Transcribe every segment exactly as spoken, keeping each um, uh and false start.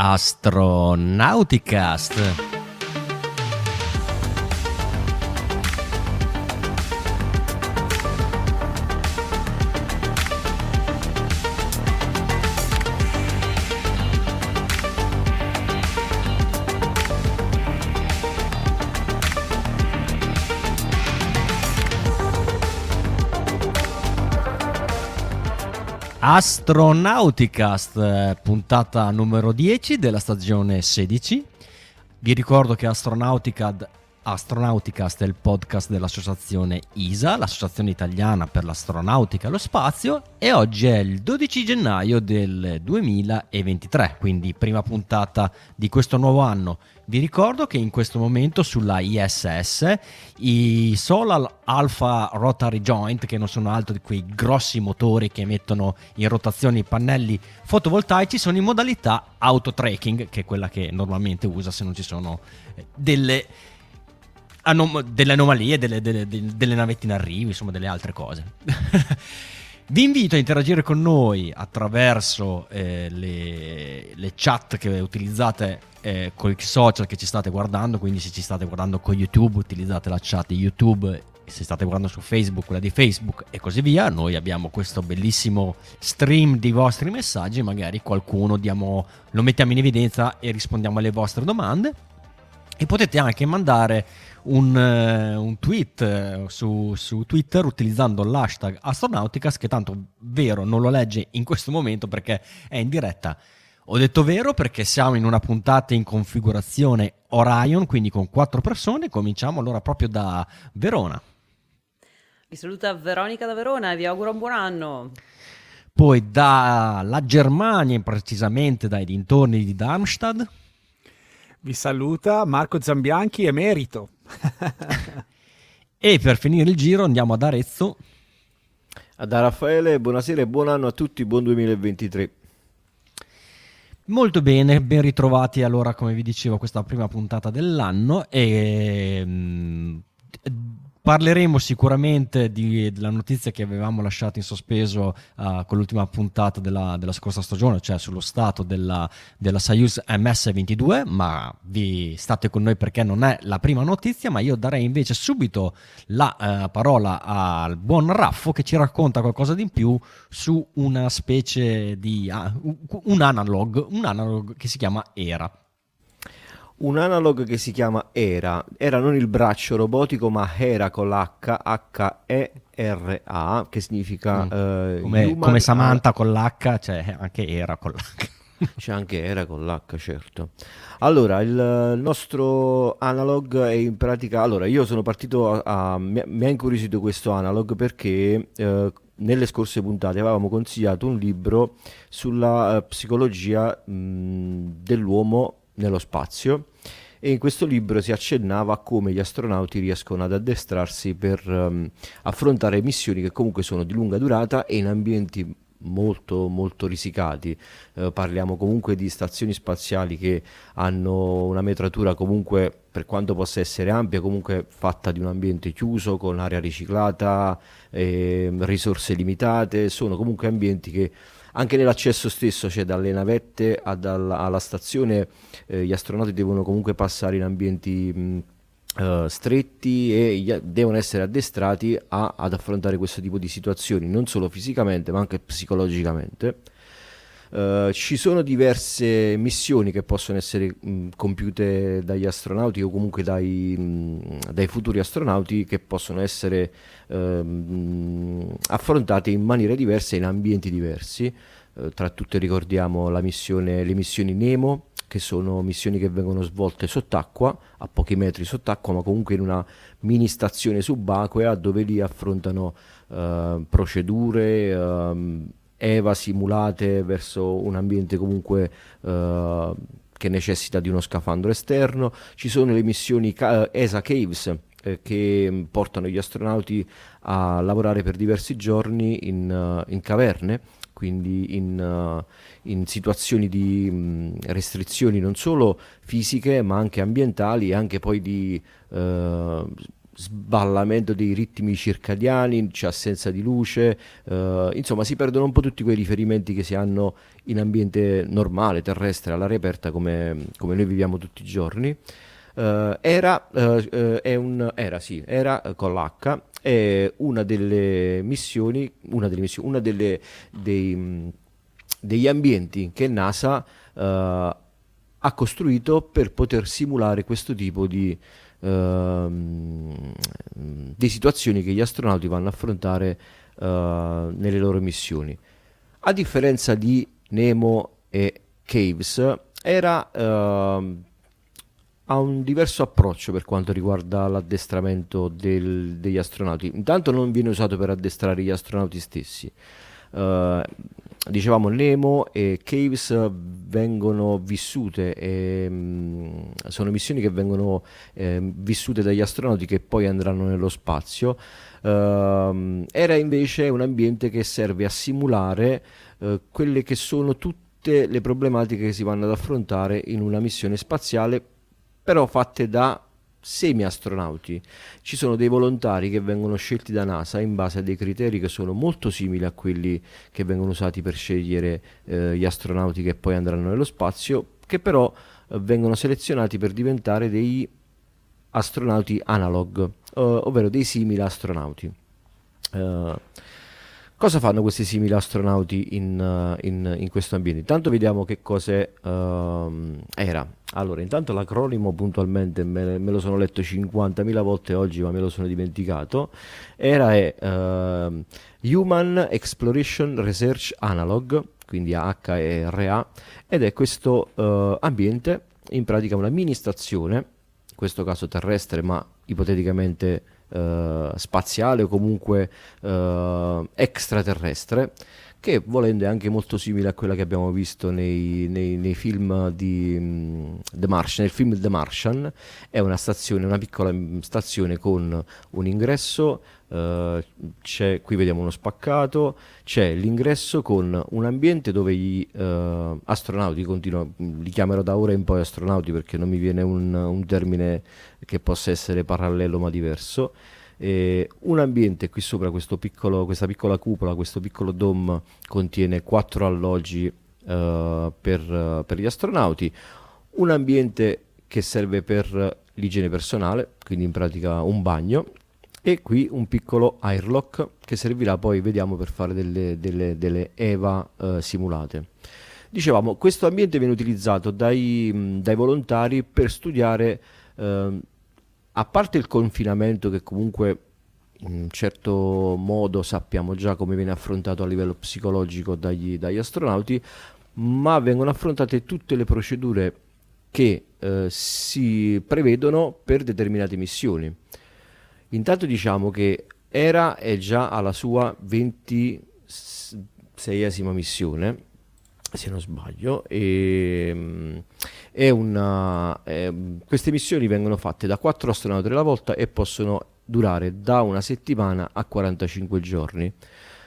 Astronauticast. Astronauticast, puntata numero dieci della stagione sedici. Vi ricordo che Astronauticast, Astronauticast è il podcast dell'associazione I S A, l'associazione italiana per l'astronautica e lo spazio, e oggi è il dodici gennaio del duemilaventitré, quindi prima puntata di questo nuovo anno. Vi ricordo che in questo momento sulla I S S i Solar Alpha Rotary Joint, che non sono altro di quei grossi motori che mettono in rotazione i pannelli fotovoltaici, sono in modalità auto-tracking, che è quella che normalmente usa se non ci sono delle anom- delle anomalie, delle, delle, delle navette in arrivo, insomma delle altre cose. Vi invito a interagire con noi attraverso eh, le, le chat che utilizzate eh, con i social che ci state guardando, quindi se ci state guardando con YouTube utilizzate la chat di YouTube, se state guardando su Facebook quella di Facebook e così via. Noi abbiamo questo bellissimo stream di vostri messaggi, magari qualcuno diamo, lo mettiamo in evidenza e rispondiamo alle vostre domande. E potete anche mandare un, un tweet su, su Twitter utilizzando l'hashtag Astronauticast, che tanto Vero non lo legge in questo momento perché è in diretta. Ho detto Vero perché siamo in una puntata in configurazione Orion, quindi con quattro persone. Cominciamo allora proprio da Verona. Vi saluta Veronica da Verona e vi auguro un buon anno. Poi dalla Germania, precisamente dai dintorni di Darmstadt, vi saluta Marco Zambianchi, emerito. E per finire il giro andiamo ad Arezzo. Da Raffaele, buonasera e buon anno a tutti, buon duemilaventitré. Molto bene, ben ritrovati allora, come vi dicevo, questa prima puntata dell'anno. E mh, parleremo sicuramente di, della notizia che avevamo lasciato in sospeso uh, con l'ultima puntata della, della scorsa stagione, cioè sullo stato della, della Soyuz M S ventidue, ma vi state con noi perché non è la prima notizia. Ma io darei invece subito la uh, parola al buon Raffo, che ci racconta qualcosa di in più su una specie di uh, un analog, un analog che si chiama HERA. Un analog che si chiama HERA, HERA non il braccio robotico ma HERA con l'H, H E R A, che significa... Mm. Uh, come, come Samantha con l'H, cioè anche HERA con l'H. C'è anche HERA con l'H, certo. Allora, il, il nostro analog è in pratica... Allora, io sono partito a... a mi, mi ha incuriosito questo analog perché... Uh, nelle scorse puntate avevamo consigliato un libro sulla uh, psicologia mh, dell'uomo nello spazio, e in questo libro si accennava a come gli astronauti riescono ad addestrarsi per um, affrontare missioni che comunque sono di lunga durata e in ambienti molto molto risicati. Eh, parliamo comunque di stazioni spaziali che hanno una metratura comunque, per quanto possa essere ampia, comunque fatta di un ambiente chiuso con aria riciclata, eh, risorse limitate. Sono comunque ambienti che anche nell'accesso stesso, cioè dalle navette ad, alla, alla stazione, eh, gli astronauti devono comunque passare in ambienti mh, uh, stretti e gli, devono essere addestrati a, ad affrontare questo tipo di situazioni, non solo fisicamente ma anche psicologicamente. Uh, ci sono diverse missioni che possono essere mh, compiute dagli astronauti o comunque dai, mh, dai futuri astronauti, che possono essere uh, mh, affrontate in maniere diverse, in ambienti diversi. Uh, tra tutte ricordiamo la missione, le missioni NEMO, che sono missioni che vengono svolte sott'acqua, a pochi metri sott'acqua, ma comunque in una mini stazione subacquea, dove lì affrontano uh, procedure uh, EVA simulate verso un ambiente comunque eh, che necessita di uno scafandro esterno. Ci sono le missioni ca- E S A Caves eh, che portano gli astronauti a lavorare per diversi giorni in, in caverne, quindi in, in situazioni di mh, restrizioni non solo fisiche ma anche ambientali e anche poi di... Eh, sballamento dei ritmi circadiani, c'è cioè assenza di luce, eh, insomma si perdono un po' tutti quei riferimenti che si hanno in ambiente normale, terrestre, all'aria aperta, come, come noi viviamo tutti i giorni. Eh, ERA, eh, è un, ERA, sì, ERA con l'H, è una delle missioni, una delle missioni, una delle, dei, degli ambienti che NASA eh, ha costruito per poter simulare questo tipo di Uh, di situazioni che gli astronauti vanno a affrontare uh, nelle loro missioni. A differenza di NEMO e Caves, ERA uh, ha un diverso approccio per quanto riguarda l'addestramento del, degli astronauti. Intanto non viene usato per addestrare gli astronauti stessi. Uh, dicevamo, NEMO e Caves vengono vissute e, mh, sono missioni che vengono eh, vissute dagli astronauti che poi andranno nello spazio. Uh, ERA invece è un ambiente che serve a simulare uh, quelle che sono tutte le problematiche che si vanno ad affrontare in una missione spaziale, però fatte da semi-astronauti. Ci sono dei volontari che vengono scelti da NASA in base a dei criteri che sono molto simili a quelli che vengono usati per scegliere eh, gli astronauti che poi andranno nello spazio, che però eh, vengono selezionati per diventare degli astronauti analog, eh, ovvero dei simili astronauti. Eh, cosa fanno questi simili astronauti in, in, in questo ambiente? Intanto vediamo che cos'è ehm, ERA. Allora, intanto l'acronimo puntualmente me, me lo sono letto cinquantamila volte oggi, ma me lo sono dimenticato. ERA è uh, Human Exploration Research Analog, quindi H E R A, ed è questo uh, ambiente, in pratica una mini stazione, in questo caso terrestre, ma ipoteticamente uh, spaziale o comunque uh, extraterrestre, che volendo è anche molto simile a quella che abbiamo visto nei, nei, nei film di um, The Martian. Nel film The Martian è una stazione, una piccola stazione con un ingresso, uh, c'è, qui vediamo uno spaccato, c'è l'ingresso con un ambiente dove gli uh, astronauti, continuo, li chiamerò da ora in poi astronauti perché non mi viene un, un termine che possa essere parallelo ma diverso. Eh, un ambiente qui sopra, questo piccolo, questa piccola cupola, questo piccolo dome contiene quattro alloggi eh, per, eh, per gli astronauti, un ambiente che serve per l'igiene personale, quindi in pratica un bagno, e qui un piccolo airlock che servirà poi, vediamo, per fare delle, delle, delle EVA eh, simulate. Dicevamo, questo ambiente viene utilizzato dai, mh, dai volontari per studiare eh, a parte il confinamento, che comunque in un certo modo sappiamo già come viene affrontato a livello psicologico dagli, dagli astronauti, ma vengono affrontate tutte le procedure che eh, si prevedono per determinate missioni. Intanto diciamo che ERA è già alla sua ventiseiesima missione, se non sbaglio, e, è una, è, queste missioni vengono fatte da quattro astronauti alla volta e possono durare da una settimana a quarantacinque giorni.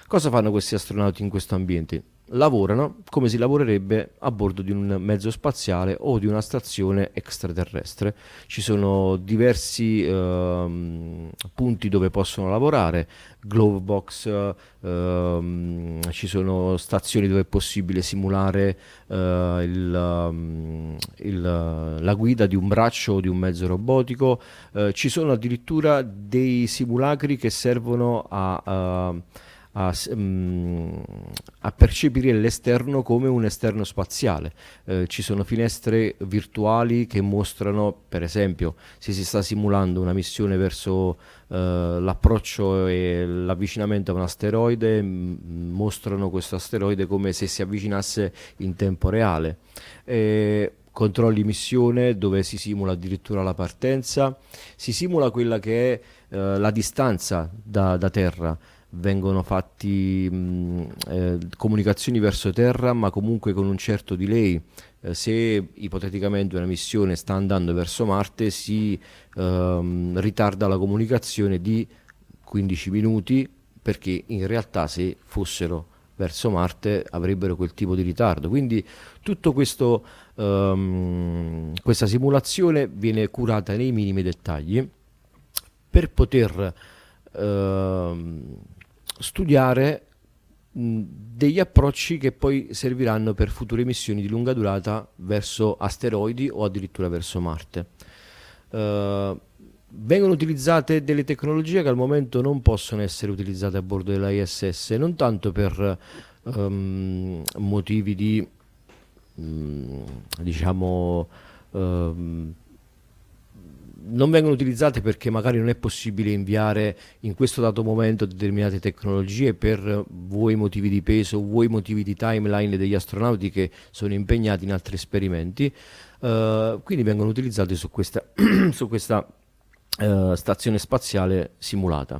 Cosa fanno questi astronauti in questo ambiente? Lavorano come si lavorerebbe a bordo di un mezzo spaziale o di una stazione extraterrestre. Ci sono diversi ehm, punti dove possono lavorare, glove box, ehm, ci sono stazioni dove è possibile simulare eh, il, il, la guida di un braccio o di un mezzo robotico, eh, ci sono addirittura dei simulacri che servono a, a A, um, a percepire l'esterno come un esterno spaziale. Eh, ci sono finestre virtuali che mostrano, per esempio, se si sta simulando una missione verso uh, l'approccio e l'avvicinamento a un asteroide, m- mostrano questo asteroide come se si avvicinasse in tempo reale. Eh, controlli missione dove si simula addirittura la partenza, si simula quella che è uh, la distanza da, da Terra. Vengono fatti mh, eh, comunicazioni verso terra, ma comunque con un certo delay. Eh, se ipoteticamente una missione sta andando verso Marte, si ehm, ritarda la comunicazione di quindici minuti, perché in realtà se fossero verso Marte avrebbero quel tipo di ritardo. Quindi tutto questo ehm, questa simulazione viene curata nei minimi dettagli per poter eh, studiare mh, degli approcci che poi serviranno per future missioni di lunga durata verso asteroidi o addirittura verso Marte. Eh, vengono utilizzate delle tecnologie che al momento non possono essere utilizzate a bordo della I S S, non tanto per um, motivi di um, diciamo um, non vengono utilizzate perché magari non è possibile inviare in questo dato momento determinate tecnologie per vuoi motivi di peso, vuoi motivi di timeline degli astronauti che sono impegnati in altri esperimenti, uh, quindi vengono utilizzate su questa su questa Uh, stazione spaziale simulata.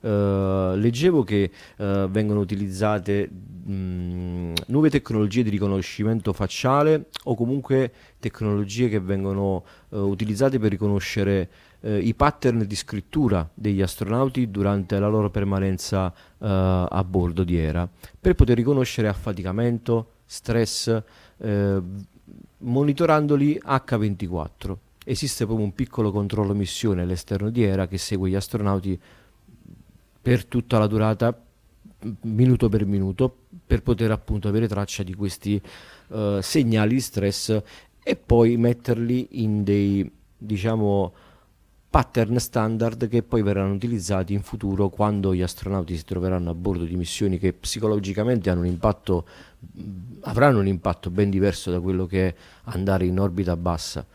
Uh, leggevo che uh, vengono utilizzate mh, nuove tecnologie di riconoscimento facciale o comunque tecnologie che vengono uh, utilizzate per riconoscere uh, i pattern di scrittura degli astronauti durante la loro permanenza uh, a bordo di ERA, per poter riconoscere affaticamento, stress, uh, monitorandoli acca ventiquattro. Esiste proprio un piccolo controllo missione all'esterno di ERA che segue gli astronauti per tutta la durata, minuto per minuto, per poter appunto avere traccia di questi uh, segnali di stress e poi metterli in dei, diciamo, pattern standard che poi verranno utilizzati in futuro quando gli astronauti si troveranno a bordo di missioni che psicologicamente hanno un impatto, avranno un impatto ben diverso da quello che è andare in orbita bassa.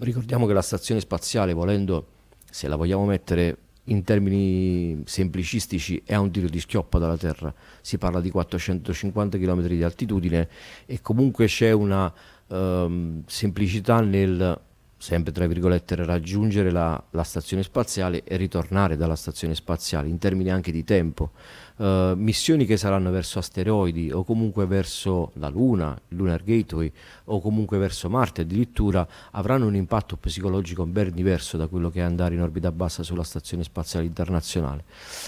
Ricordiamo che la stazione spaziale, volendo, se la vogliamo mettere in termini semplicistici, è a un tiro di schioppo dalla Terra. Si parla di quattrocentocinquanta chilometri di altitudine e comunque c'è una um, semplicità nel, sempre tra virgolette, raggiungere la, la stazione spaziale e ritornare dalla stazione spaziale, in termini anche di tempo. Uh, missioni che saranno verso asteroidi o comunque verso la Luna, il Lunar Gateway, o comunque verso Marte addirittura, avranno un impatto psicologico ben diverso da quello che è andare in orbita bassa sulla Stazione Spaziale Internazionale.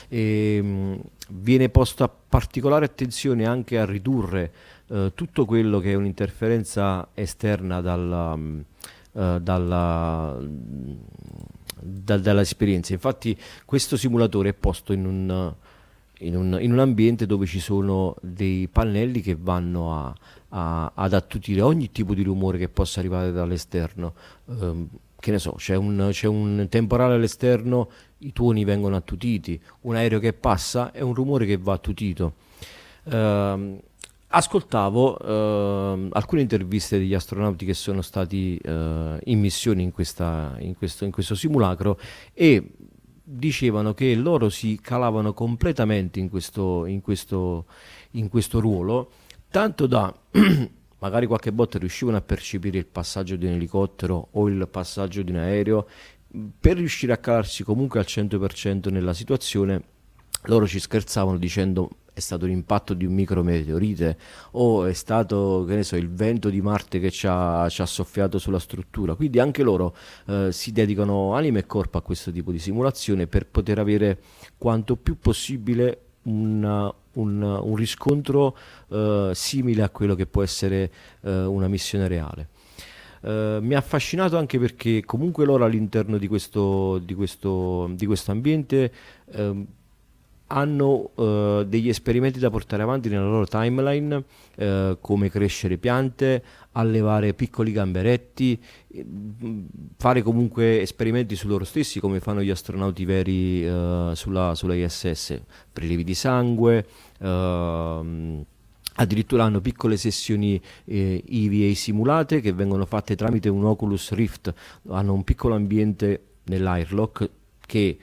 E, mh, viene posta particolare attenzione anche a ridurre uh, tutto quello che è un'interferenza esterna dalla... Mh, Uh, dalla, da, dall'esperienza. Infatti questo simulatore è posto in un, in un, in un ambiente dove ci sono dei pannelli che vanno a, a, ad attutire ogni tipo di rumore che possa arrivare dall'esterno. Um, che ne so, c'è un, c'è un temporale all'esterno, i tuoni vengono attutiti, un aereo che passa è un rumore che va attutito. Uh, Ascoltavo eh, alcune interviste degli astronauti che sono stati eh, in missione in, questa, in, questo, in questo simulacro e dicevano che loro si calavano completamente in questo, in questo, in questo ruolo, tanto da magari qualche volta riuscivano a percepire il passaggio di un elicottero o il passaggio di un aereo. Per riuscire a calarsi comunque al cento per cento nella situazione, loro ci scherzavano dicendo: è stato l'impatto di un micrometeorite o è stato, che ne so, il vento di Marte che ci ha, ci ha soffiato sulla struttura. Quindi anche loro eh, si dedicano anima e corpo a questo tipo di simulazione per poter avere quanto più possibile una, un, un riscontro eh, simile a quello che può essere eh, una missione reale. Eh, mi ha affascinato anche perché comunque loro all'interno di questo, di questo, di questo ambiente eh, hanno eh, degli esperimenti da portare avanti nella loro timeline, eh, come crescere piante, allevare piccoli gamberetti, eh, fare comunque esperimenti su loro stessi come fanno gli astronauti veri eh, sulla, sulla I S S, prelievi di sangue, eh, addirittura hanno piccole sessioni eh, I V A simulate che vengono fatte tramite un Oculus Rift. Hanno un piccolo ambiente nell'airlock che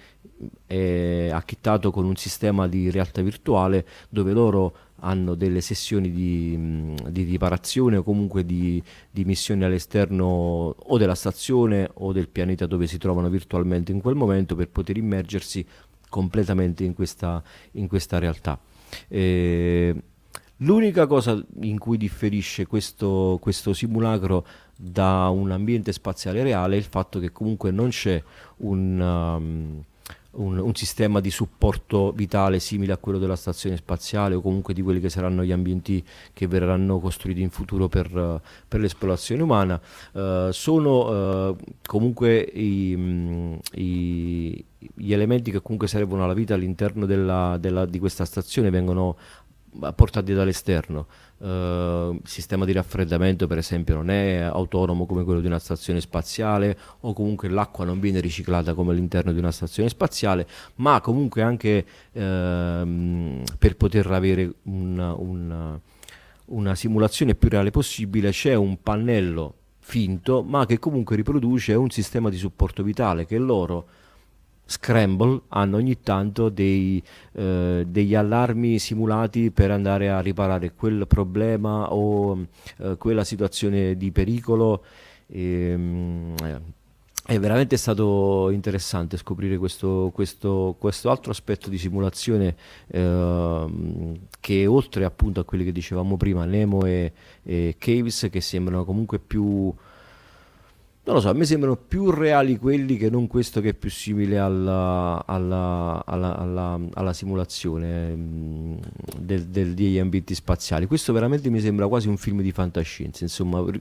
è acchittato con un sistema di realtà virtuale dove loro hanno delle sessioni di, di riparazione o comunque di, di missioni all'esterno o della stazione o del pianeta dove si trovano virtualmente in quel momento, per poter immergersi completamente in questa, in questa realtà. E l'unica cosa in cui differisce questo, questo simulacro da un ambiente spaziale reale è il fatto che comunque non c'è un... Um, un, un sistema di supporto vitale simile a quello della stazione spaziale, o comunque di quelli che saranno gli ambienti che verranno costruiti in futuro per, per l'esplorazione umana. Uh, sono uh, comunque i, i, gli elementi che comunque servono alla vita all'interno della, della, di questa stazione vengono portati dall'esterno. Uh, sistema di raffreddamento per esempio non è autonomo come quello di una stazione spaziale, o comunque l'acqua non viene riciclata come all'interno di una stazione spaziale, ma comunque anche uh, per poter avere una, una, una simulazione più reale possibile c'è un pannello finto, ma che comunque riproduce un sistema di supporto vitale che loro Scramble hanno ogni tanto dei, eh, degli allarmi simulati per andare a riparare quel problema o eh, quella situazione di pericolo. E, è veramente stato interessante scoprire questo, questo, questo altro aspetto di simulazione eh, che oltre appunto a quelli che dicevamo prima, Nemo e, e Caves, che sembrano comunque più... non lo so, a me sembrano più reali quelli che non questo, che è più simile alla, alla, alla, alla, alla simulazione mh, del, del, degli ambienti spaziali. Questo veramente mi sembra quasi un film di fantascienza, insomma, r-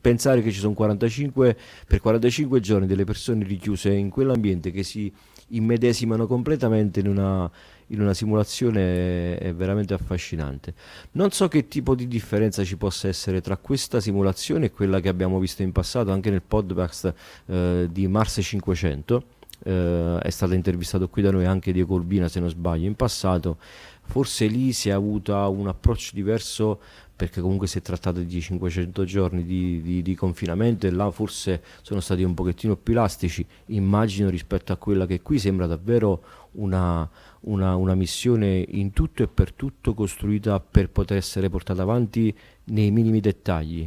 pensare che ci sono quarantacinque per quarantacinque giorni delle persone richiuse in quell'ambiente che si immedesimano completamente in una, in una simulazione è, è veramente affascinante. Non so che tipo di differenza ci possa essere tra questa simulazione e quella che abbiamo visto in passato anche nel podcast eh, di Mars cinquecento. Eh, è stato intervistato qui da noi anche Diego Urbina, se non sbaglio, in passato. Forse lì si è avuta un approccio diverso, perché comunque si è trattato di cinquecento giorni di, di, di confinamento, e là forse sono stati un pochettino più elastici, immagino, rispetto a quella che qui sembra davvero una, una, una missione in tutto e per tutto costruita per poter essere portata avanti nei minimi dettagli.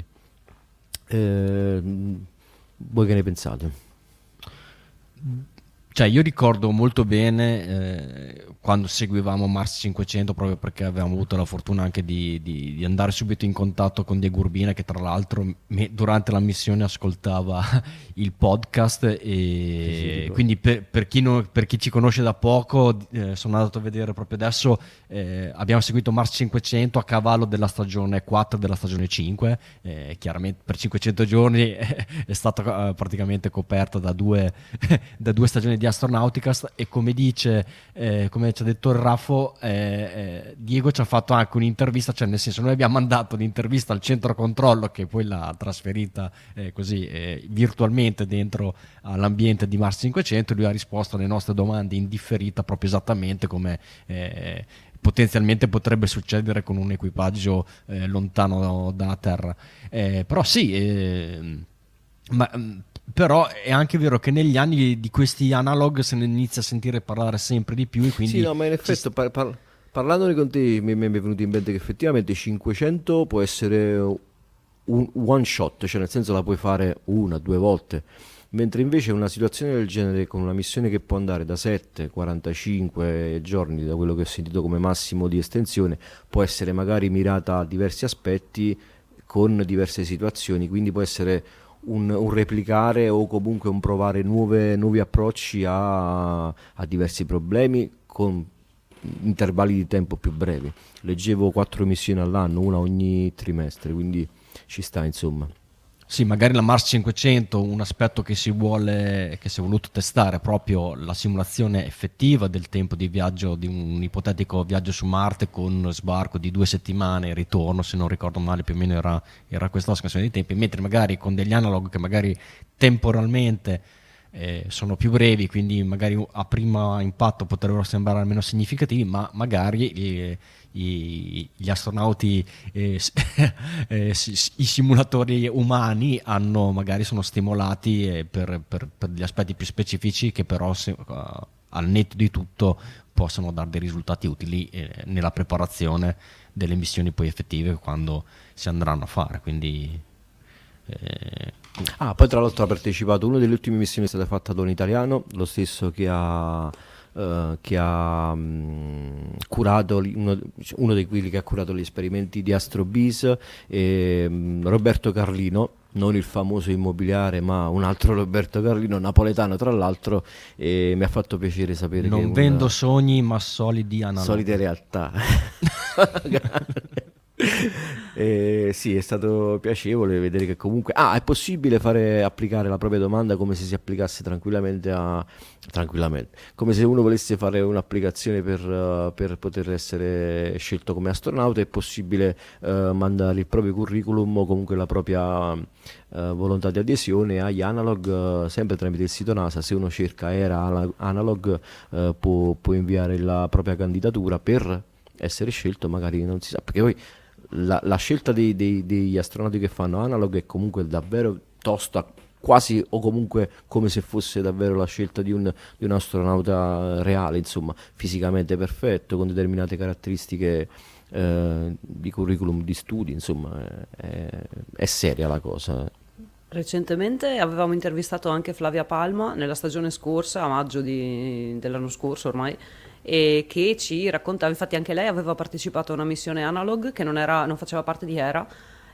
Eh, voi che ne pensate? Cioè, io ricordo molto bene eh, quando seguivamo Mars cinquecento, proprio perché avevamo avuto la fortuna anche di, di, di andare subito in contatto con Diego Urbina, che tra l'altro me, durante la missione ascoltava il podcast, e sì, sì, quindi per, per, chi non, per chi ci conosce da poco, eh, sono andato a vedere proprio adesso, eh, abbiamo seguito Mars cinquecento a cavallo della stagione quattro della stagione cinque, eh, chiaramente per cinquecento giorni eh, è stata eh, praticamente coperta da due, da due stagioni di Astronauticast, e come dice eh, come ci ha detto il Raffo, eh, eh, Diego ci ha fatto anche un'intervista, cioè nel senso noi abbiamo mandato un'intervista al centro controllo, che poi l'ha trasferita eh, così eh, virtualmente dentro all'ambiente di Mars cinquecento, e lui ha risposto alle nostre domande in differita, proprio esattamente come eh, potenzialmente potrebbe succedere con un equipaggio eh, lontano da Terra. Eh, però sì, eh, ma però è anche vero che negli anni di questi analog se ne inizia a sentire parlare sempre di più, e quindi sì, no, ma in effetti par- par- parlandone con te mi-, mi è venuto in mente che effettivamente cinquecento può essere un one shot, cioè nel senso la puoi fare una, due volte, mentre invece una situazione del genere con una missione che può andare da sette a quarantacinque giorni, da quello che ho sentito come massimo di estensione, può essere magari mirata a diversi aspetti con diverse situazioni, quindi può essere Un, un replicare o comunque un provare nuove, nuovi approcci a, a diversi problemi con intervalli di tempo più brevi. Leggevo quattro missioni all'anno, una ogni trimestre, quindi ci sta, insomma. Sì, magari la Mars cinquecento, un aspetto che si vuole, che si è voluto testare, proprio la simulazione effettiva del tempo di viaggio, di un ipotetico viaggio su Marte con uno sbarco di due settimane e ritorno, se non ricordo male più o meno era, era questa la scansione dei tempi, mentre magari con degli analog che magari temporalmente eh, sono più brevi, quindi magari a primo impatto potrebbero sembrare almeno significativi, ma magari... Eh, I, gli astronauti eh, eh, i simulatori umani hanno, magari sono stimolati eh, per, per, per gli aspetti più specifici, che però se, uh, al netto di tutto possono dare dei risultati utili eh, nella preparazione delle missioni poi effettive quando si andranno a fare, quindi eh, ah, poi tra l'altro ha partecipato, una delle ultime missioni è stata fatta da un italiano, lo stesso che ha eh, che ha mh, curato uno, uno di quelli che ha curato gli esperimenti di Astrobis, e, mh, Roberto Carlino, non il famoso immobiliare ma un altro Roberto Carlino, napoletano tra l'altro, e mi ha fatto piacere sapere non che non vendo una... sogni ma solidi analoghi, solide realtà. Eh, sì, è stato piacevole vedere che comunque ah, è possibile fare applicare la propria domanda come se si applicasse tranquillamente a tranquillamente come se uno volesse fare un'applicazione per, uh, per poter essere scelto come astronauta. È possibile uh, mandare il proprio curriculum o comunque la propria uh, volontà di adesione agli Analog, uh, sempre tramite il sito NASA. Se uno cerca ERA Analog uh, può, può inviare la propria candidatura per essere scelto, magari non si sa, perché poi La, la scelta dei, dei, degli astronauti che fanno Analog è comunque davvero tosta, quasi o comunque come se fosse davvero la scelta di un, di un astronauta reale, insomma, fisicamente perfetto, con determinate caratteristiche eh, di curriculum, di studi, insomma, è, è seria la cosa. Recentemente avevamo intervistato anche Flavia Palma nella stagione scorsa, a maggio di, dell'anno scorso ormai, e che ci raccontava, infatti anche lei aveva partecipato a una missione Analog che non, era, non faceva parte di ERA,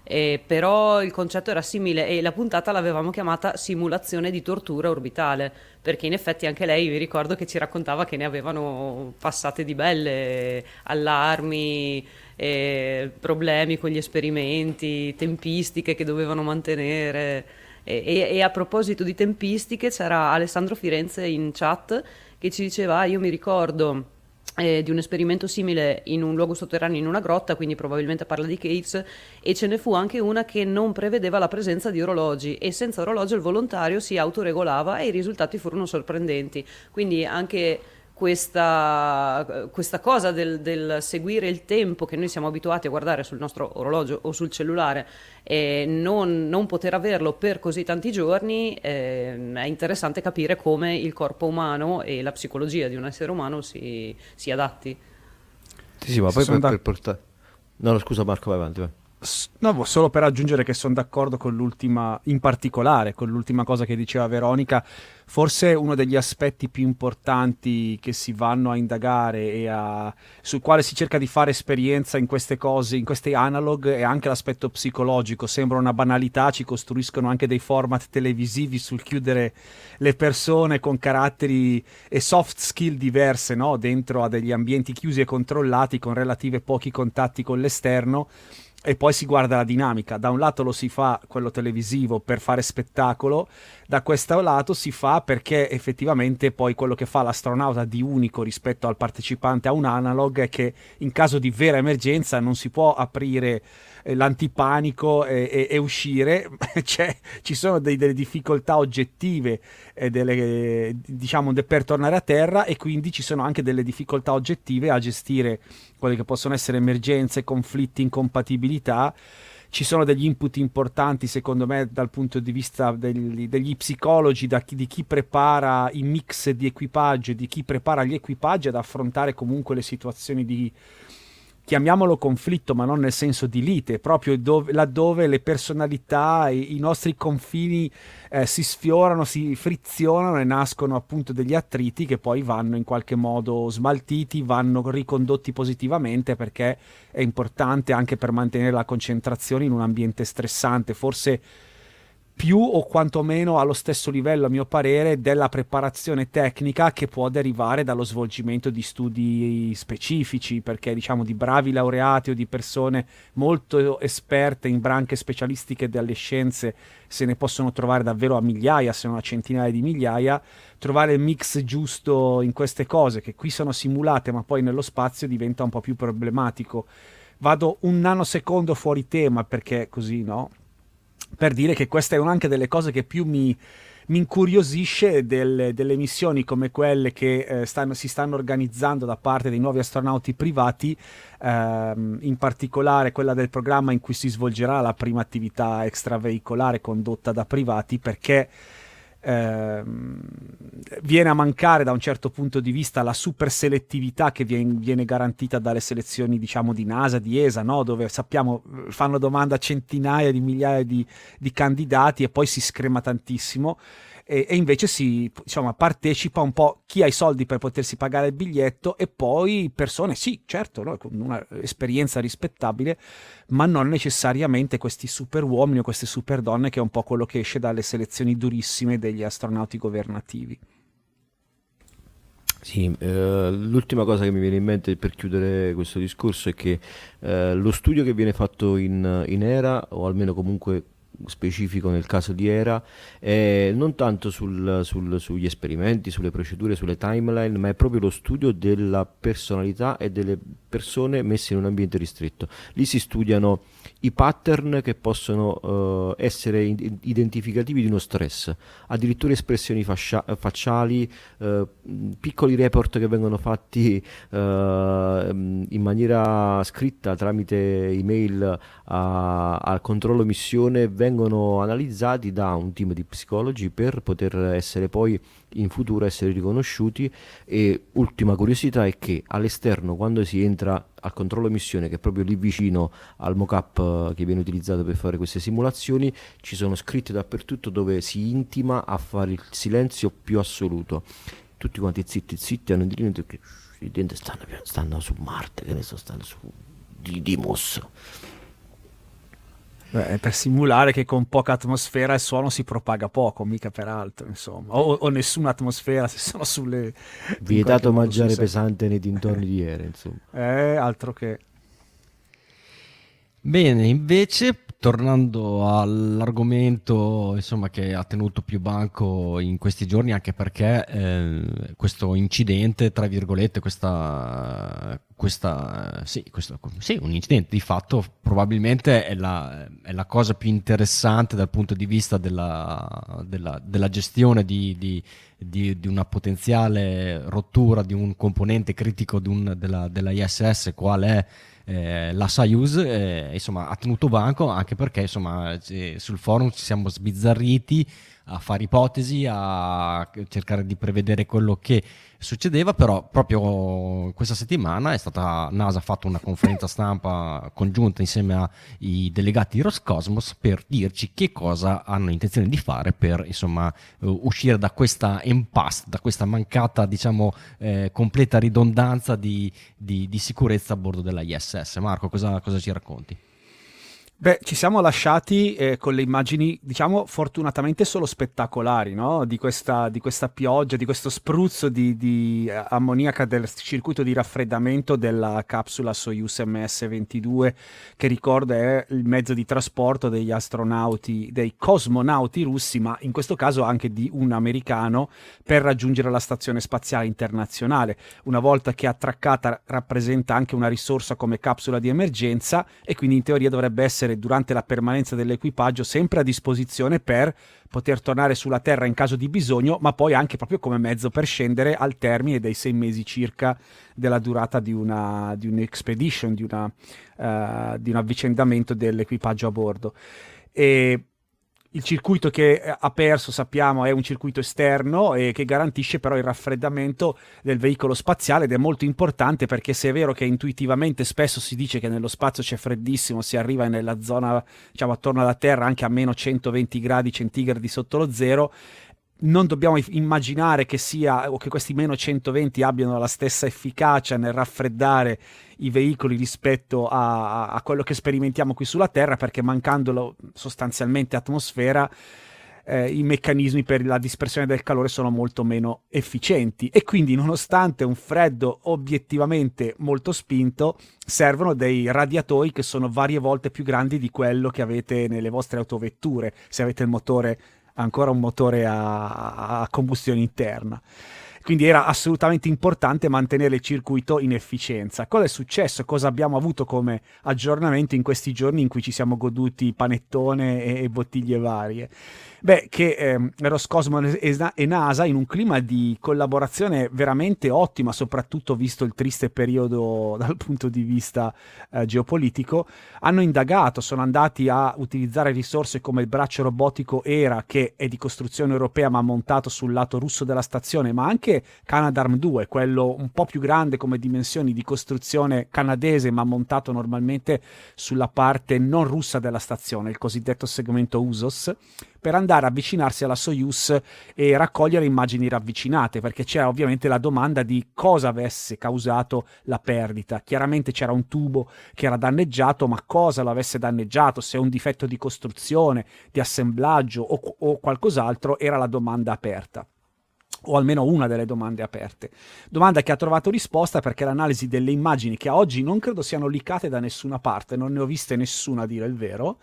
eh, però il concetto era simile e la puntata l'avevamo chiamata simulazione di tortura orbitale, perché in effetti anche lei, vi ricordo che ci raccontava che ne avevano passate di belle, allarmi, eh, problemi con gli esperimenti, tempistiche che dovevano mantenere, e, e, e a proposito di tempistiche c'era Alessandro Firenze in chat che ci diceva: ah, io mi ricordo eh, di un esperimento simile in un luogo sotterraneo, in una grotta, quindi probabilmente parla di Caves, e ce ne fu anche una che non prevedeva la presenza di orologi e senza orologio il volontario si autoregolava e i risultati furono sorprendenti. Quindi anche questa, questa cosa del, del seguire il tempo che noi siamo abituati a guardare sul nostro orologio o sul cellulare e non, non poter averlo per così tanti giorni, eh, è interessante capire come il corpo umano e la psicologia di un essere umano si, si adatti. Sì, sì, ma poi per, da... per portare... No, no, scusa Marco, vai avanti, vai. No, solo per aggiungere che sono d'accordo con l'ultima, in particolare con l'ultima cosa che diceva Veronica. Forse uno degli aspetti più importanti che si vanno a indagare e a, sul quale si cerca di fare esperienza in queste cose, in questi Analog, è anche l'aspetto psicologico. Sembra una banalità, ci costruiscono anche dei format televisivi sul chiudere le persone con caratteri e soft skill diverse, no? Dentro a degli ambienti chiusi e controllati con relative pochi contatti con l'esterno. E poi si guarda la dinamica, da un lato lo si fa quello televisivo per fare spettacolo, da questo lato si fa perché effettivamente poi quello che fa l'astronauta di unico rispetto al partecipante a un Analog è che in caso di vera emergenza non si può aprire l'antipanico e, e, e uscire. Cioè, ci sono dei, delle difficoltà oggettive eh, delle, diciamo de, per tornare a terra, e quindi ci sono anche delle difficoltà oggettive a gestire quelle che possono essere emergenze, conflitti, incompatibilità. Ci sono degli input importanti secondo me dal punto di vista degli, degli psicologi, da chi, di chi prepara i mix di equipaggio, di chi prepara gli equipaggi ad affrontare comunque le situazioni di, chiamiamolo conflitto, ma non nel senso di lite, proprio dove, laddove le personalità, i, i nostri confini eh, si sfiorano, si frizionano e nascono appunto degli attriti che poi vanno in qualche modo smaltiti, vanno ricondotti positivamente, perché è importante anche per mantenere la concentrazione in un ambiente stressante, forse più o quantomeno allo stesso livello, a mio parere, della preparazione tecnica che può derivare dallo svolgimento di studi specifici, perché diciamo di bravi laureati o di persone molto esperte in branche specialistiche delle scienze se ne possono trovare davvero a migliaia, se non a centinaia di migliaia. Trovare il mix giusto in queste cose, che qui sono simulate ma poi nello spazio diventa un po' più problematico. Vado un nanosecondo fuori tema perché così, no? Per dire che questa è anche delle cose che più mi, mi incuriosisce del, delle missioni come quelle che eh, stanno, si stanno organizzando da parte dei nuovi astronauti privati, ehm, in particolare quella del programma in cui si svolgerà la prima attività extraveicolare condotta da privati, perché ehm, viene a mancare da un certo punto di vista la super selettività che viene, viene garantita dalle selezioni, diciamo, di NASA, di E S A, no? Dove sappiamo fanno domanda a centinaia di migliaia di, di candidati e poi si screma tantissimo. e, e invece si, diciamo, partecipa un po' chi ha i soldi per potersi pagare il biglietto e poi persone, sì, certo, no? Con un'esperienza rispettabile, ma non necessariamente questi super uomini o queste super donne, che è un po' quello che esce dalle selezioni durissime degli astronauti governativi. Sì, eh, l'ultima cosa che mi viene in mente per chiudere questo discorso è che eh, lo studio che viene fatto in, in ERA, o almeno comunque specifico nel caso di ERA, è non tanto sul, sul, sugli esperimenti, sulle procedure, sulle timeline, ma è proprio lo studio della personalità e delle persone messe in un ambiente ristretto. Lì si studiano i pattern che possono eh, essere in- identificativi di uno stress, addirittura espressioni fascia- facciali, eh, piccoli report che vengono fatti eh, in maniera scritta tramite email al controllo missione, vengono analizzati da un team di psicologi per poter essere poi in futuro essere riconosciuti. E ultima curiosità è che all'esterno, quando si entra al controllo missione, che è proprio lì vicino al mock-up che viene utilizzato per fare queste simulazioni, ci sono scritte dappertutto dove si intima a fare il silenzio più assoluto. Tutti quanti zitti zitti, hanno detto che i denti stanno, stanno su Marte, che ne so, stanno su Didymos. Beh, per simulare che con poca atmosfera il suono si propaga poco, mica per altro, insomma, o, o nessuna atmosfera se sono sulle... Vietato mangiare pesante nei dintorni di ieri, insomma. Eh, altro che... Bene, invece, tornando all'argomento, insomma, che ha tenuto più banco in questi giorni, anche perché eh, questo incidente, tra virgolette, questa, questa sì, questo, sì, un incidente di fatto, probabilmente è la, è la cosa più interessante dal punto di vista della, della, della gestione di, di, di, di una potenziale rottura di un componente critico di un, della, della I S S, qual è Eh, la Soyuz. Eh, insomma, ha tenuto banco, anche perché insomma eh, sul forum ci siamo sbizzarriti a fare ipotesi, a cercare di prevedere quello che succedeva, però proprio questa settimana è stata NASA ha fatto una conferenza stampa congiunta insieme ai delegati di Roscosmos per dirci che cosa hanno intenzione di fare per, insomma, uscire da questa impasse, da questa mancata, diciamo, eh, completa ridondanza di, di, di sicurezza a bordo della I S S. Marco, cosa, cosa ci racconti? Beh, ci siamo lasciati eh, con le immagini, diciamo, fortunatamente solo spettacolari, no? Di questa, di questa pioggia, di questo spruzzo di, di ammoniaca del circuito di raffreddamento della capsula Soyuz M S ventidue, che ricordo è il mezzo di trasporto degli astronauti, dei cosmonauti russi, ma in questo caso anche di un americano, per raggiungere la Stazione Spaziale Internazionale. Una volta che attraccata, rappresenta anche una risorsa come capsula di emergenza, e quindi in teoria dovrebbe essere, durante la permanenza dell'equipaggio, sempre a disposizione per poter tornare sulla Terra in caso di bisogno, ma poi anche proprio come mezzo per scendere al termine dei sei mesi circa della durata di una di un'expedition, di una uh, di un avvicendamento dell'equipaggio a bordo. E il circuito che ha perso, sappiamo, è un circuito esterno e che garantisce però il raffreddamento del veicolo spaziale, ed è molto importante perché, se è vero che intuitivamente spesso si dice che nello spazio c'è freddissimo, si arriva nella zona, diciamo, attorno alla Terra anche a meno centoventi gradi centigradi sotto lo zero, non dobbiamo immaginare che sia o che questi meno centoventi abbiano la stessa efficacia nel raffreddare i veicoli rispetto a, a quello che sperimentiamo qui sulla Terra, perché mancando sostanzialmente atmosfera eh, i meccanismi per la dispersione del calore sono molto meno efficienti, e quindi, nonostante un freddo obiettivamente molto spinto, servono dei radiatori che sono varie volte più grandi di quello che avete nelle vostre autovetture, se avete il motore ancora un motore a, a combustione interna. Quindi era assolutamente importante mantenere il circuito in efficienza. Cosa è successo? Cosa abbiamo avuto come aggiornamento in questi giorni in cui ci siamo goduti panettone e, e bottiglie varie? Beh, che ehm, Roscosmos e NASA, in un clima di collaborazione veramente ottima, soprattutto visto il triste periodo dal punto di vista eh, geopolitico, hanno indagato, sono andati a utilizzare risorse come il braccio robotico ERA, che è di costruzione europea ma montato sul lato russo della stazione, ma anche Canadarm due, quello un po' più grande come dimensioni, di costruzione canadese ma montato normalmente sulla parte non russa della stazione, il cosiddetto segmento U S O S, per andare a avvicinarsi alla Soyuz e raccogliere immagini ravvicinate, perché c'era ovviamente la domanda di cosa avesse causato la perdita. Chiaramente c'era un tubo che era danneggiato, ma cosa lo avesse danneggiato, se un difetto di costruzione, di assemblaggio o, o qualcos'altro, era la domanda aperta, o almeno una delle domande aperte. Domanda che ha trovato risposta perché l'analisi delle immagini, che a oggi non credo siano leakate da nessuna parte, non ne ho viste nessuna a dire il vero,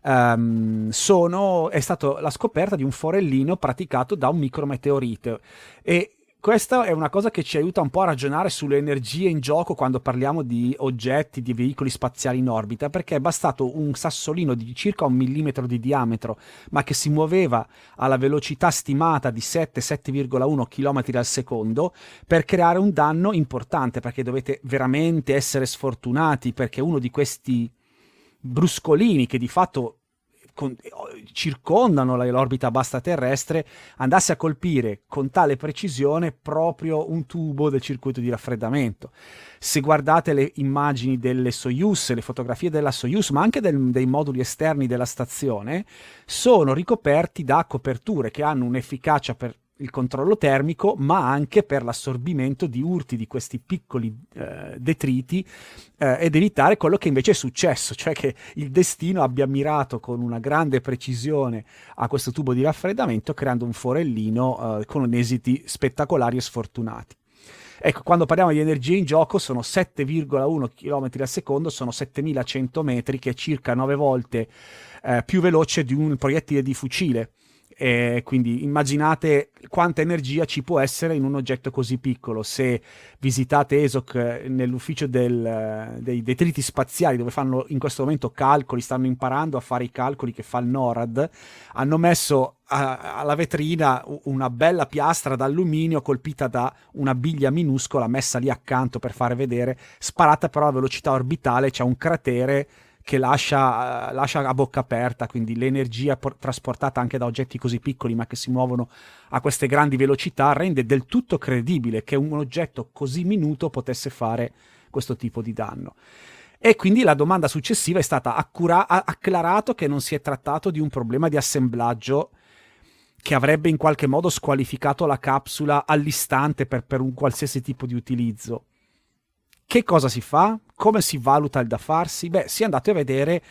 Um, sono, è stata la scoperta di un forellino praticato da un micrometeorite, e questa è una cosa che ci aiuta un po' a ragionare sulle energie in gioco quando parliamo di oggetti, di veicoli spaziali in orbita, perché è bastato un sassolino di circa un millimetro di diametro, ma che si muoveva alla velocità stimata di sette virgola uno chilometri al secondo, per creare un danno importante, perché dovete veramente essere sfortunati, perché uno di questi bruscolini, che di fatto con, circondano l'orbita bassa terrestre, andasse a colpire con tale precisione proprio un tubo del circuito di raffreddamento. Se guardate le immagini delle Soyuz, le fotografie della Soyuz, ma anche del, dei moduli esterni della stazione, sono ricoperti da coperture che hanno un'efficacia per il controllo termico, ma anche per l'assorbimento di urti di questi piccoli eh, detriti, eh, ed evitare quello che invece è successo, cioè che il destino abbia mirato con una grande precisione a questo tubo di raffreddamento, creando un forellino eh, con esiti spettacolari e sfortunati. Ecco, quando parliamo di energie in gioco, sono sette virgola uno chilometri al secondo, sono settemilacento metri, che è circa nove volte eh, più veloce di un proiettile di fucile. E quindi immaginate quanta energia ci può essere in un oggetto così piccolo. Se visitate ESOC nell'ufficio del, dei detriti spaziali, dove fanno in questo momento calcoli, stanno imparando a fare i calcoli che fa il NORAD, hanno messo a, alla vetrina una bella piastra d'alluminio colpita da una biglia minuscola messa lì accanto per fare vedere, sparata però a velocità orbitale, c'è un cratere che lascia, lascia a bocca aperta. Quindi l'energia por- trasportata anche da oggetti così piccoli, ma che si muovono a queste grandi velocità, rende del tutto credibile che un oggetto così minuto potesse fare questo tipo di danno. E quindi la domanda successiva è stata accura- acclarato che non si è trattato di un problema di assemblaggio che avrebbe in qualche modo squalificato la capsula all'istante per, per un qualsiasi tipo di utilizzo. Che cosa si fa? Come si valuta il da farsi? Beh, si è andato a vedere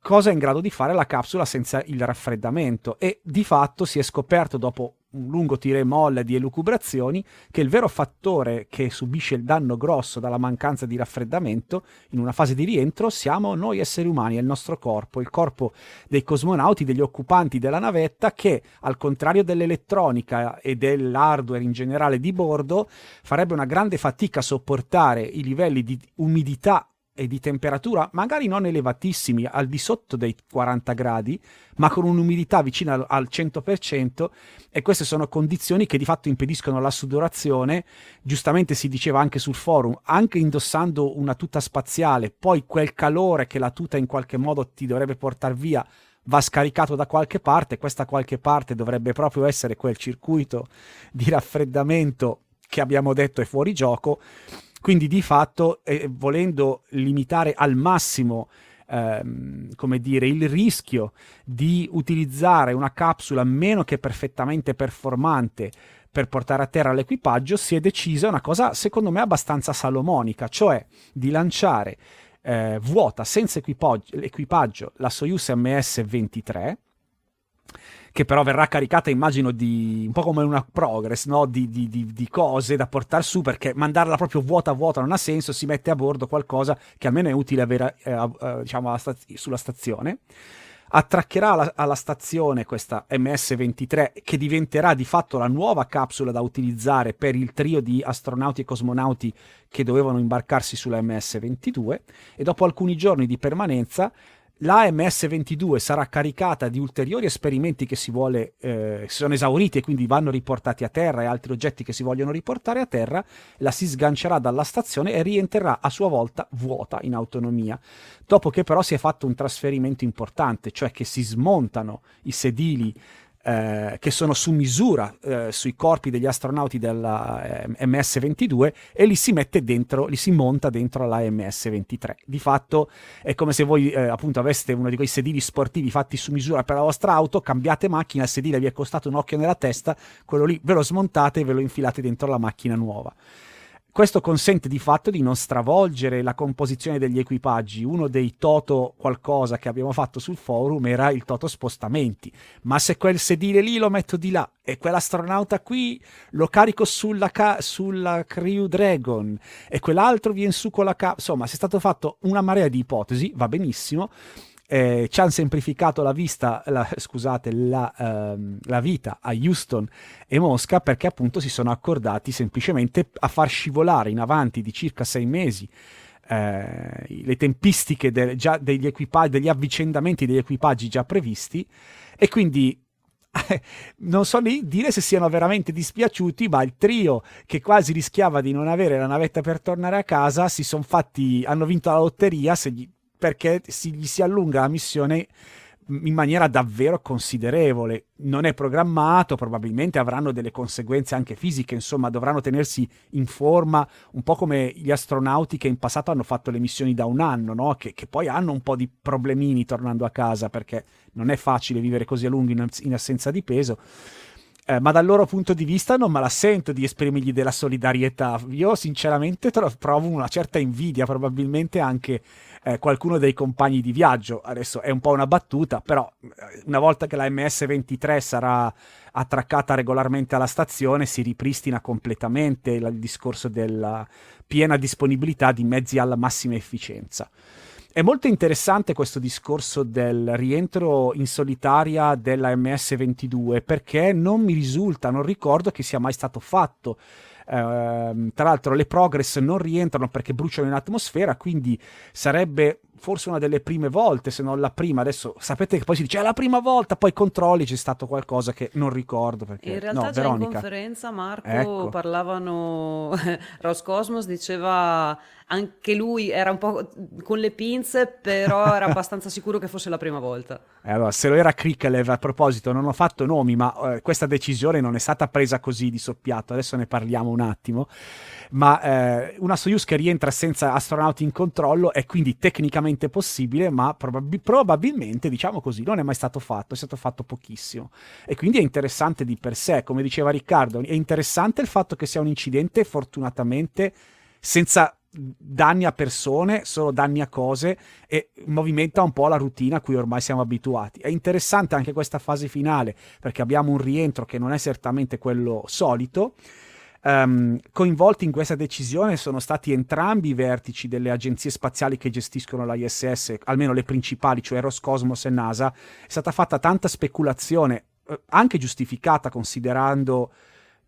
cosa è in grado di fare la capsula senza il raffreddamento, e di fatto si è scoperto, dopo un lungo tira e molla di elucubrazioni, che il vero fattore che subisce il danno grosso dalla mancanza di raffreddamento in una fase di rientro siamo noi esseri umani, è il nostro corpo, il corpo dei cosmonauti, degli occupanti della navetta, che, al contrario dell'elettronica e dell'hardware in generale di bordo, farebbe una grande fatica a sopportare i livelli di umidità e di temperatura, magari non elevatissimi, al di sotto dei quaranta gradi, ma con un'umidità vicina al cento per cento, e queste sono condizioni che di fatto impediscono la sudorazione. Giustamente si diceva anche sul forum, anche indossando una tuta spaziale, poi quel calore che la tuta in qualche modo ti dovrebbe portare via va scaricato da qualche parte. Questa qualche parte dovrebbe proprio essere quel circuito di raffreddamento che abbiamo detto è fuori gioco. Quindi di fatto, eh, volendo limitare al massimo ehm, come dire, il rischio di utilizzare una capsula meno che perfettamente performante per portare a terra l'equipaggio, si è decisa una cosa secondo me abbastanza salomonica, cioè di lanciare eh, vuota, senza equipaggio, l'equipaggio, la Soyuz emme esse ventitré, che però verrà caricata, immagino, di un po' come una Progress, no? di, di, di, di cose da portare su, perché mandarla proprio vuota a vuota non ha senso. Si mette a bordo qualcosa che almeno è utile avere eh, eh, diciamo sulla stazione. Attraccherà alla, alla stazione questa emme esse ventitré, che diventerà di fatto la nuova capsula da utilizzare per il trio di astronauti e cosmonauti che dovevano imbarcarsi sulla emme esse ventidue, e dopo alcuni giorni di permanenza la emme esse ventidue sarà caricata di ulteriori esperimenti che si vuole eh, sono esauriti e quindi vanno riportati a terra, e altri oggetti che si vogliono riportare a terra. La si sgancerà dalla stazione e rientrerà a sua volta vuota in autonomia, dopo che però si è fatto un trasferimento importante, cioè che si smontano i sedili eh, che sono su misura eh, sui corpi degli astronauti della eh, M S ventidue, e li si mette dentro, li si monta dentro la M S ventitré. Di fatto è come se voi eh, appunto aveste uno di quei sedili sportivi fatti su misura per la vostra auto, cambiate macchina, il sedile vi è costato un occhio nella testa, quello lì ve lo smontate e ve lo infilate dentro la macchina nuova. Questo consente di fatto di non stravolgere la composizione degli equipaggi. Uno dei toto qualcosa che abbiamo fatto sul forum era il toto spostamenti. Ma se quel sedile lì lo metto di là e quell'astronauta qui lo carico sulla, ca- sulla Crew Dragon e quell'altro viene su con la... Ca- insomma, si è stato fatto una marea di ipotesi, va benissimo. Eh, ci hanno semplificato la vista, la, scusate, la, ehm, la vita a Houston e Mosca, perché appunto si sono accordati semplicemente a far scivolare in avanti di circa sei mesi eh, le tempistiche del, già degli, equipa- degli avvicendamenti degli equipaggi già previsti, e quindi non so lì dire se siano veramente dispiaciuti, ma il trio che quasi rischiava di non avere la navetta per tornare a casa si sono fatti, hanno vinto la lotteria se gli perché si, gli si allunga la missione in maniera davvero considerevole. Non è programmato, probabilmente avranno delle conseguenze anche fisiche, insomma dovranno tenersi in forma, un po' come gli astronauti che in passato hanno fatto le missioni da un anno, no? che, che poi hanno un po' di problemini tornando a casa, perché non è facile vivere così a lungo in, in assenza di peso. Eh, ma dal loro punto di vista non me la sento di esprimergli della solidarietà. Io sinceramente tro- provo una certa invidia, probabilmente anche eh, qualcuno dei compagni di viaggio. Adesso è un po' una battuta, però una volta che la M S ventitré sarà attraccata regolarmente alla stazione si ripristina completamente il discorso della piena disponibilità di mezzi alla massima efficienza. È molto interessante questo discorso del rientro in solitaria della M S ventidue, perché non mi risulta, non ricordo che sia mai stato fatto. Uh, tra l'altro le Progress non rientrano perché bruciano in atmosfera, quindi sarebbe forse una delle prime volte, se non la prima. Adesso sapete che poi si dice è la prima volta, poi controlli, c'è stato qualcosa che non ricordo perché... in realtà no, già Veronica. In conferenza Marco, ecco, parlavano Roscosmos diceva anche lui era un po' con le pinze, però era abbastanza sicuro che fosse la prima volta. E allora, se lo era Krikalev, a proposito non ho fatto nomi, ma eh, questa decisione non è stata presa così di soppiatto, adesso ne parliamo un attimo, ma eh, una Soyuz che rientra senza astronauti in controllo è quindi tecnicamente possibile, ma probab- probabilmente diciamo così non è mai stato fatto, è stato fatto pochissimo, e quindi è interessante di per sé. Come diceva Riccardo, è interessante il fatto che sia un incidente fortunatamente senza danni a persone, solo danni a cose, e movimenta un po' la routine a cui ormai siamo abituati. È interessante anche questa fase finale perché abbiamo un rientro che non è certamente quello solito. Um, coinvolti in questa decisione sono stati entrambi i vertici delle agenzie spaziali che gestiscono la I S S, almeno le principali, cioè Roscosmos e NASA. È stata fatta tanta speculazione, eh, anche giustificata considerando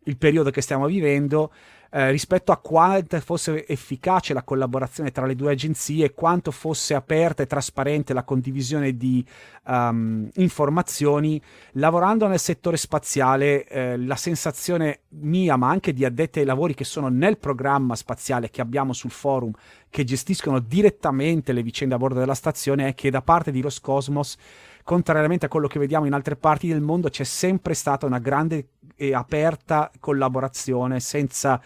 il periodo che stiamo vivendo, eh, rispetto a quanto fosse efficace la collaborazione tra le due agenzie, quanto fosse aperta e trasparente la condivisione di um, informazioni. Lavorando nel settore spaziale, eh, la sensazione mia, ma anche di addetti ai lavori che sono nel programma spaziale che abbiamo sul forum, che gestiscono direttamente le vicende a bordo della stazione, è che da parte di Roscosmos, contrariamente a quello che vediamo in altre parti del mondo, c'è sempre stata una grande e aperta collaborazione senza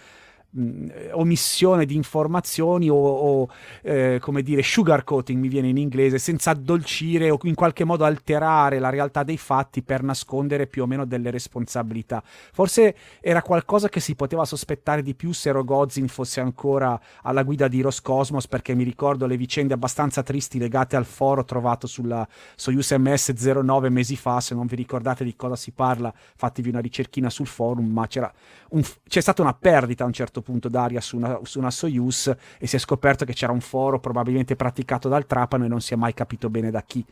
mh, omissione di informazioni o, o eh, come dire sugarcoating, mi viene in inglese, senza addolcire o in qualche modo alterare la realtà dei fatti per nascondere più o meno delle responsabilità. Forse era qualcosa che si poteva sospettare di più se Rogozin fosse ancora alla guida di Roscosmos, perché mi ricordo le vicende abbastanza tristi legate al foro trovato sulla Soyuz M S zero nove mesi fa. Se non vi ricordate di cosa si parla, fatevi una ricerchina sul forum, ma c'era un, c'è stata una perdita a un certo punto d'aria su una, su una Soyuz, e si è scoperto che c'era un foro probabilmente praticato dal Trapano e non si è mai capito bene da chi.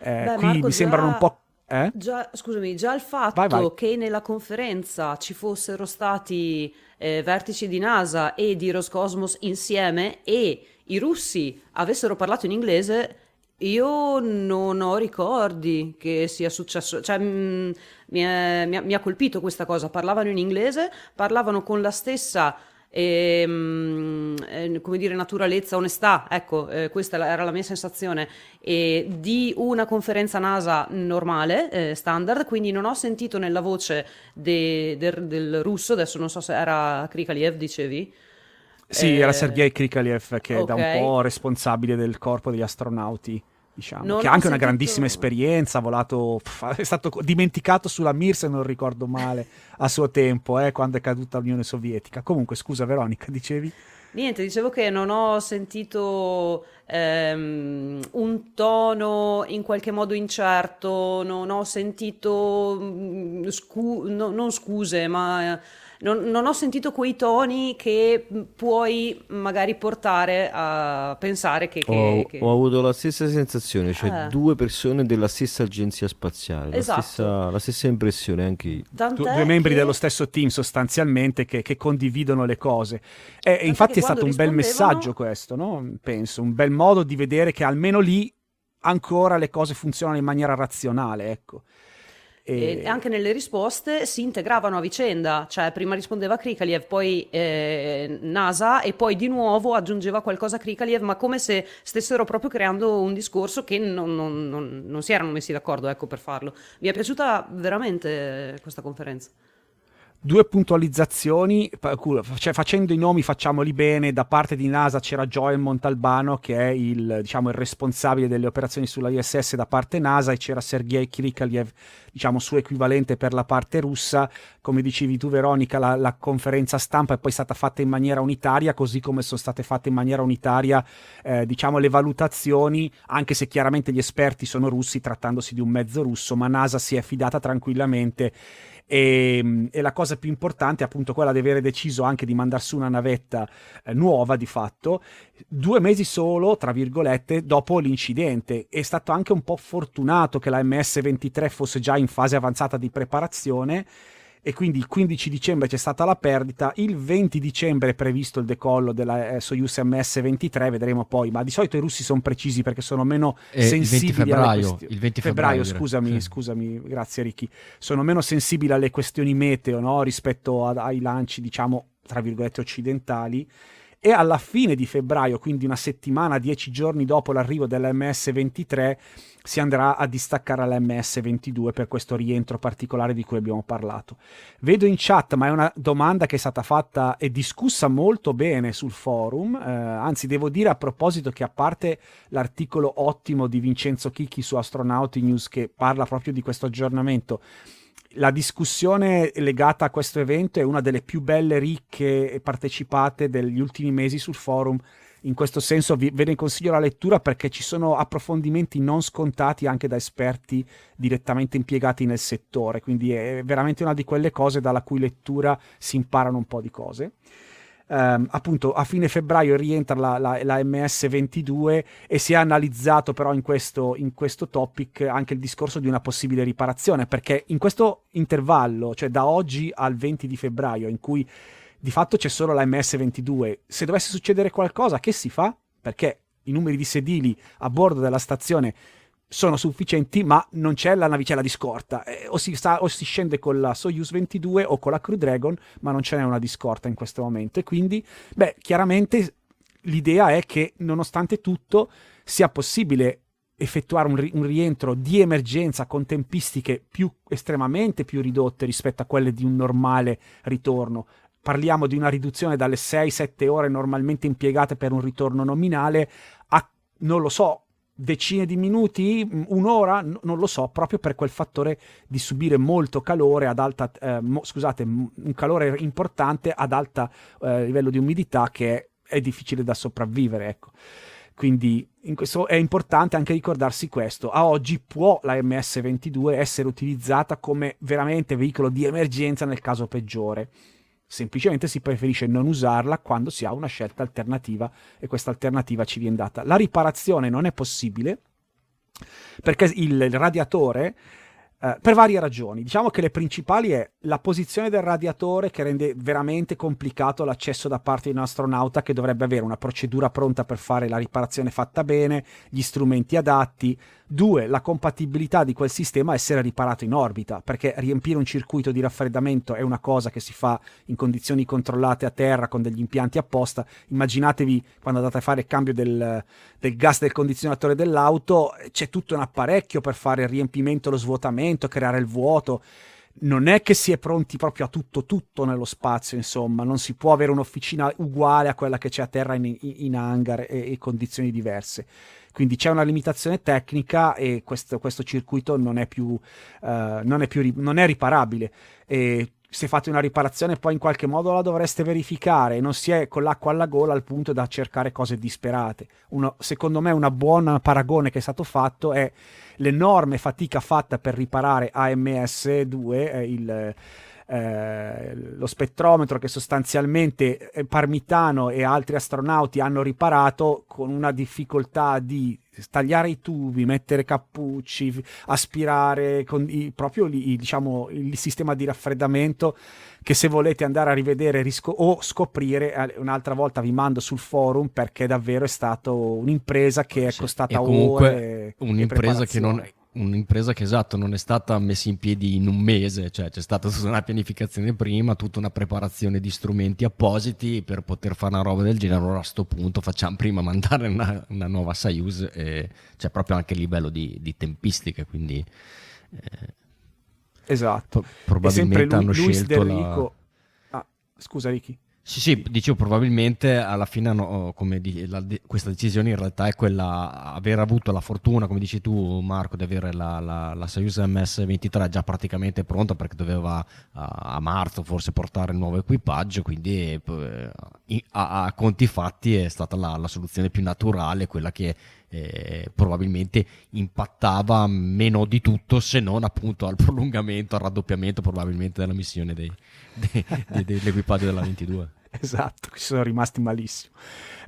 Eh, Dai, qui Marco, mi sembrano già... un po'... Eh? Già, scusami, già il fatto vai, vai. che nella conferenza ci fossero stati eh, vertici di NASA e di Roscosmos insieme e i russi avessero parlato in inglese, io non ho ricordi che sia successo, cioè mh, mi, è, mi, ha, mi ha colpito questa cosa. Parlavano in inglese, parlavano con la stessa ehm, eh, come dire, naturalezza, onestà, ecco, eh, questa era la mia sensazione, e di una conferenza NASA normale, eh, standard, quindi non ho sentito nella voce de, de, del russo, adesso non so se era Krikalev, dicevi? Sì, eh, era Sergei Krikalev, che okay. è da un po' responsabile del corpo degli astronauti, diciamo, non che ha anche una grandissima esperienza, ha volato, è stato dimenticato sulla Mir, se non ricordo male, a suo tempo, eh, quando è caduta l'Unione Sovietica. Comunque, scusa Veronica, dicevi? Niente, dicevo che non ho sentito ehm, un tono in qualche modo incerto, non ho sentito scu- no, non scuse, ma non, non ho sentito quei toni che puoi magari portare a pensare che... che, ho, che... ho avuto la stessa sensazione, cioè eh. due persone della stessa agenzia spaziale, esatto. la, stessa, la stessa impressione anche io. Du- due membri che... dello stesso team sostanzialmente che, che condividono le cose. E Tant'è infatti è stato un bel messaggio questo, no? Penso, un bel modo di vedere che almeno lì ancora le cose funzionano in maniera razionale, ecco. E anche nelle risposte si integravano a vicenda, cioè prima rispondeva Krikalev, poi eh, NASA, e poi di nuovo aggiungeva qualcosa Krikalev, ma come se stessero proprio creando un discorso che non, non, non, non si erano messi d'accordo, ecco, per farlo. Mi è piaciuta veramente questa conferenza. Due puntualizzazioni, cioè facendo i nomi facciamoli bene. Da parte di NASA c'era Joel Montalbano, che è il, diciamo, il responsabile delle operazioni sulla I S S da parte NASA, e c'era Sergei Krikalev, diciamo suo equivalente per la parte russa. Come dicevi tu Veronica, la, la conferenza stampa è poi stata fatta in maniera unitaria, così come sono state fatte in maniera unitaria eh, diciamo le valutazioni, anche se chiaramente gli esperti sono russi trattandosi di un mezzo russo, ma NASA si è fidata tranquillamente. E, e la cosa più importante è appunto quella di avere deciso anche di mandar su una navetta eh, nuova, di fatto due mesi solo, tra virgolette, dopo l'incidente. È stato anche un po' fortunato che la M S ventitré fosse già in fase avanzata di preparazione, e quindi il quindici dicembre c'è stata la perdita, il venti dicembre è previsto il decollo della eh, Soyuz M S ventitré, vedremo poi, ma di solito i russi sono precisi perché sono meno eh, sensibili febbraio, alle questioni. Il venti febbraio, febbraio scusami, sì. scusami, grazie Ricky. Sono meno sensibili alle questioni meteo, no? Rispetto a, ai lanci, diciamo, tra virgolette occidentali. E alla fine di febbraio, quindi una settimana, dieci giorni dopo l'arrivo della M S ventitré, si andrà a distaccare la M S ventidue per questo rientro particolare di cui abbiamo parlato. Vedo in chat, ma è una domanda che è stata fatta e discussa molto bene sul forum, eh, anzi devo dire a proposito che, a parte l'articolo ottimo di Vincenzo Chicchi su Astronauti News che parla proprio di questo aggiornamento, la discussione legata a questo evento è una delle più belle, ricche e partecipate degli ultimi mesi sul forum. In questo senso vi, ve ne consiglio la lettura, perché ci sono approfondimenti non scontati anche da esperti direttamente impiegati nel settore, quindi è veramente una di quelle cose dalla cui lettura si imparano un po' di cose. Um, appunto a fine febbraio rientra la, la, la M S ventidue, e si è analizzato però in questo, in questo topic anche il discorso di una possibile riparazione, perché in questo intervallo, cioè da oggi al venti di febbraio, in cui di fatto c'è solo la M S ventidue, se dovesse succedere qualcosa, che si fa? Perché i numeri di sedili a bordo della stazione sono sufficienti, ma non c'è la navicella di scorta, eh, o, si sta, o si scende con la Soyuz ventidue o con la Crew Dragon, ma non ce n'è una di scorta in questo momento, e quindi beh, chiaramente l'idea è che nonostante tutto sia possibile effettuare un, ri- un rientro di emergenza con tempistiche più estremamente più ridotte rispetto a quelle di un normale ritorno. Parliamo di una riduzione dalle sei sette ore normalmente impiegate per un ritorno nominale a, non lo so, decine di minuti, un'ora, non lo so, proprio per quel fattore di subire molto calore ad alta, eh, mo, scusate, un calore importante ad alta eh, livello di umidità, che è, è difficile da sopravvivere, ecco. Quindi in questo è importante anche ricordarsi questo. A oggi può la M S ventidue essere utilizzata come veramente veicolo di emergenza nel caso peggiore. Semplicemente si preferisce non usarla quando si ha una scelta alternativa, e questa alternativa ci viene data. La riparazione non è possibile perché il, il radiatore eh, per varie ragioni. Diciamo che le principali è la posizione del radiatore, che rende veramente complicato l'accesso da parte di un astronauta che dovrebbe avere una procedura pronta per fare la riparazione fatta bene, gli strumenti adatti. Due, la compatibilità di quel sistema a essere riparato in orbita, perché riempire un circuito di raffreddamento è una cosa che si fa in condizioni controllate a terra con degli impianti apposta. Immaginatevi quando andate a fare il cambio del, del gas del condizionatore dell'auto, c'è tutto un apparecchio per fare il riempimento, lo svuotamento, creare il vuoto. Non è che si è pronti proprio a tutto tutto nello spazio, insomma. Non si può avere un'officina uguale a quella che c'è a terra in, in hangar e, e condizioni diverse. Quindi c'è una limitazione tecnica e questo, questo circuito non è più, uh, non è più non è riparabile. E se fate una riparazione poi in qualche modo la dovreste verificare, non si è con l'acqua alla gola al punto da cercare cose disperate. Uno, secondo me un buon paragone che è stato fatto è l'enorme fatica fatta per riparare A M S due, eh, il, eh, lo spettrometro che sostanzialmente Parmitano e altri astronauti hanno riparato con una difficoltà di tagliare i tubi, mettere cappucci, aspirare con i, proprio lì, diciamo, il sistema di raffreddamento, che se volete andare a rivedere risco- o scoprire un'altra volta vi mando sul forum, perché davvero è stata un'impresa che è costata sì, ore un'impresa che non è un'impresa che esatto non è stata messa in piedi in un mese, cioè c'è stata tutta una pianificazione prima, tutta una preparazione di strumenti appositi per poter fare una roba del genere. Allora a sto punto facciamo prima mandare una, una nuova Soyuz, e c'è proprio anche il livello di, di tempistiche, quindi eh, esatto, probabilmente lui, hanno Luis scelto la... ah, scusa Ricky. Sì, sì, dicevo, probabilmente alla fine no, come di, la, di, questa decisione in realtà è quella, aver avuto la fortuna, come dici tu Marco, di avere la, la, la Soyuz M S ventitré già praticamente pronta, perché doveva a, a marzo forse portare il nuovo equipaggio, quindi eh, a, a conti fatti è stata la, la soluzione più naturale, quella che eh, probabilmente impattava meno di tutto, se non appunto al prolungamento, al raddoppiamento probabilmente della missione dei, dei, dei, dell'equipaggio della ventidue. Esatto, ci sono rimasti malissimo.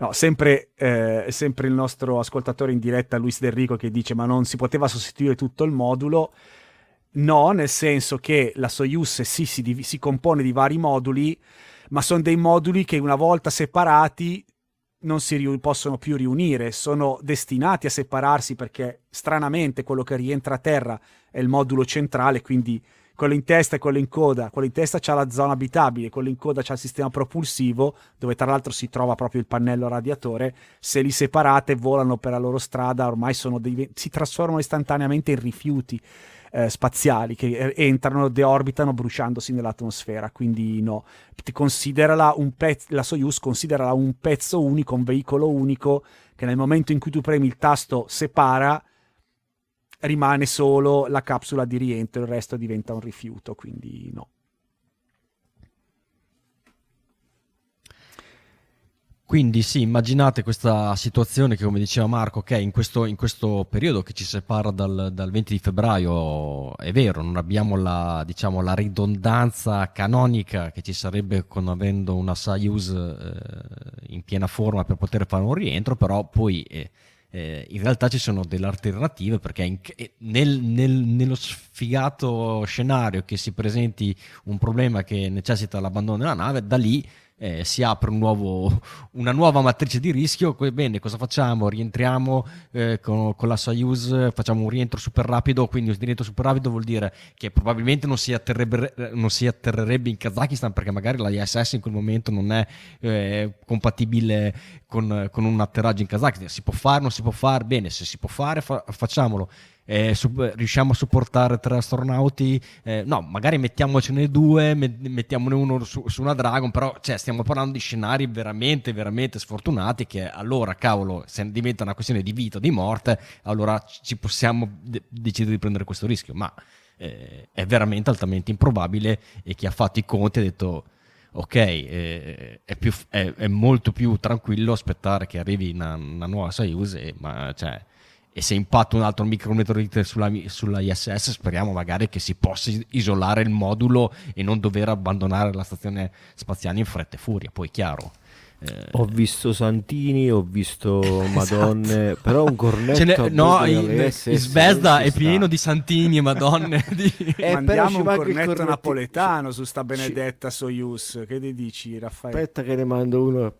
No, sempre, eh, sempre il nostro ascoltatore in diretta Luis Del Rico che dice ma non si poteva sostituire tutto il modulo. No, nel senso che la Soyuz sì, si, si compone di vari moduli, ma sono dei moduli che una volta separati non si riu- possono più riunire, sono destinati a separarsi, perché stranamente quello che rientra a terra è il modulo centrale, quindi quello in testa e quello in coda. Quello in testa c'ha la zona abitabile, quello in coda c'ha il sistema propulsivo, dove tra l'altro si trova proprio il pannello radiatore. Se li separate volano per la loro strada, ormai sono dei, si trasformano istantaneamente in rifiuti eh, spaziali che entrano, deorbitano, bruciandosi nell'atmosfera. Quindi no, considerala un pezzo, la Soyuz considerala un pezzo unico, un veicolo unico, che nel momento in cui tu premi il tasto separa, rimane solo la capsula di rientro, il resto diventa un rifiuto, quindi no. Quindi sì, immaginate questa situazione che, come diceva Marco, che in questo, in questo periodo che ci separa dal, dal venti di febbraio, è vero, non abbiamo la, diciamo, la ridondanza canonica che ci sarebbe con avendo una Soyuz eh, in piena forma per poter fare un rientro, però poi... Eh, Eh, in realtà ci sono delle alternative, perché in, nel, nel, nello sfigato scenario che si presenti un problema che necessita l'abbandono della nave, da lì eh, si apre un nuovo, una nuova matrice di rischio. Bene, cosa facciamo? Rientriamo eh, con, con la Soyuz, facciamo un rientro super rapido, quindi un rientro super rapido vuol dire che probabilmente non si atterrerebbe, non si atterrerebbe in Kazakistan, perché magari la I S S in quel momento non è eh, compatibile con, con un atterraggio in Kazakistan. Si può fare, non si può fare? Bene, se si può fare fa- facciamolo. Eh, sub- riusciamo a supportare tre astronauti? Eh, no, magari mettiamocene due, met- mettiamone uno su-, su una Dragon, però cioè, stiamo parlando di scenari veramente veramente sfortunati, che allora cavolo, se diventa una questione di vita o di morte, allora ci possiamo de- decidere di prendere questo rischio, ma eh, è veramente altamente improbabile, e chi ha fatto i conti ha detto ok, eh, è, più, è, è molto più tranquillo aspettare che arrivi una, una nuova Soyuz, e, ma cioè e se impatta un altro micrometeorite sulla, sulla I S S, speriamo magari che si possa isolare il modulo e non dover abbandonare la stazione spaziale in fretta e furia. Poi chiaro, Eh, ho visto santini, ho visto madonne, esatto. Però un cornetto no, i, Svezda è pieno di santini e madonne di... eh, mandiamo un cornetto, cornetto napoletano su sta benedetta ci... Soyuz, che ne dici, Raffaele? Aspetta che ne mando uno.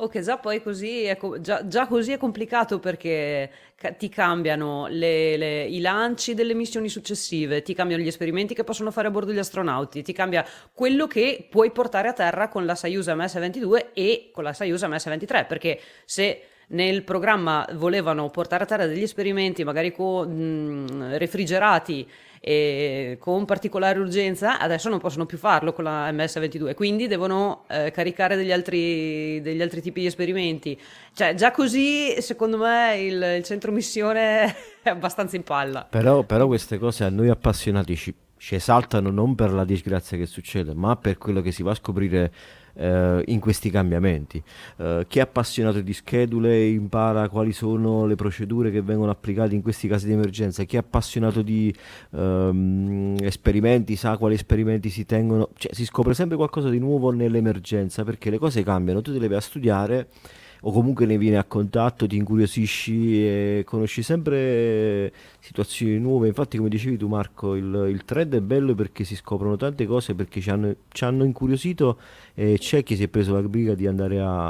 Ok, già poi così è co- già, già così è complicato, perché ca- ti cambiano le, le, i lanci delle missioni successive, ti cambiano gli esperimenti che possono fare a bordo gli astronauti, ti cambia quello che puoi portare a terra con la Soyuz emme esse ventidue e con la Soyuz emme esse ventitré, perché se nel programma volevano portare a terra degli esperimenti magari con, mh, refrigerati e con particolare urgenza, adesso non possono più farlo con la emme esse ventidue, quindi devono eh, caricare degli altri, degli altri tipi di esperimenti. Cioè già così secondo me il, il centro missione è abbastanza in palla. Però, però queste cose a noi appassionati ci, ci esaltano non per la disgrazia che succede, ma per quello che si va a scoprire Uh, in questi cambiamenti. Uh, chi è appassionato di schedule impara quali sono le procedure che vengono applicate in questi casi di emergenza, chi è appassionato di um, esperimenti sa quali esperimenti si tengono, cioè si scopre sempre qualcosa di nuovo nell'emergenza, perché le cose cambiano, tu te le vai a studiare o comunque ne vieni a contatto, ti incuriosisci e conosci sempre situazioni nuove. Infatti, come dicevi tu Marco, il, il thread è bello perché si scoprono tante cose, perché ci hanno, ci hanno incuriosito e c'è chi si è preso la briga di andare a,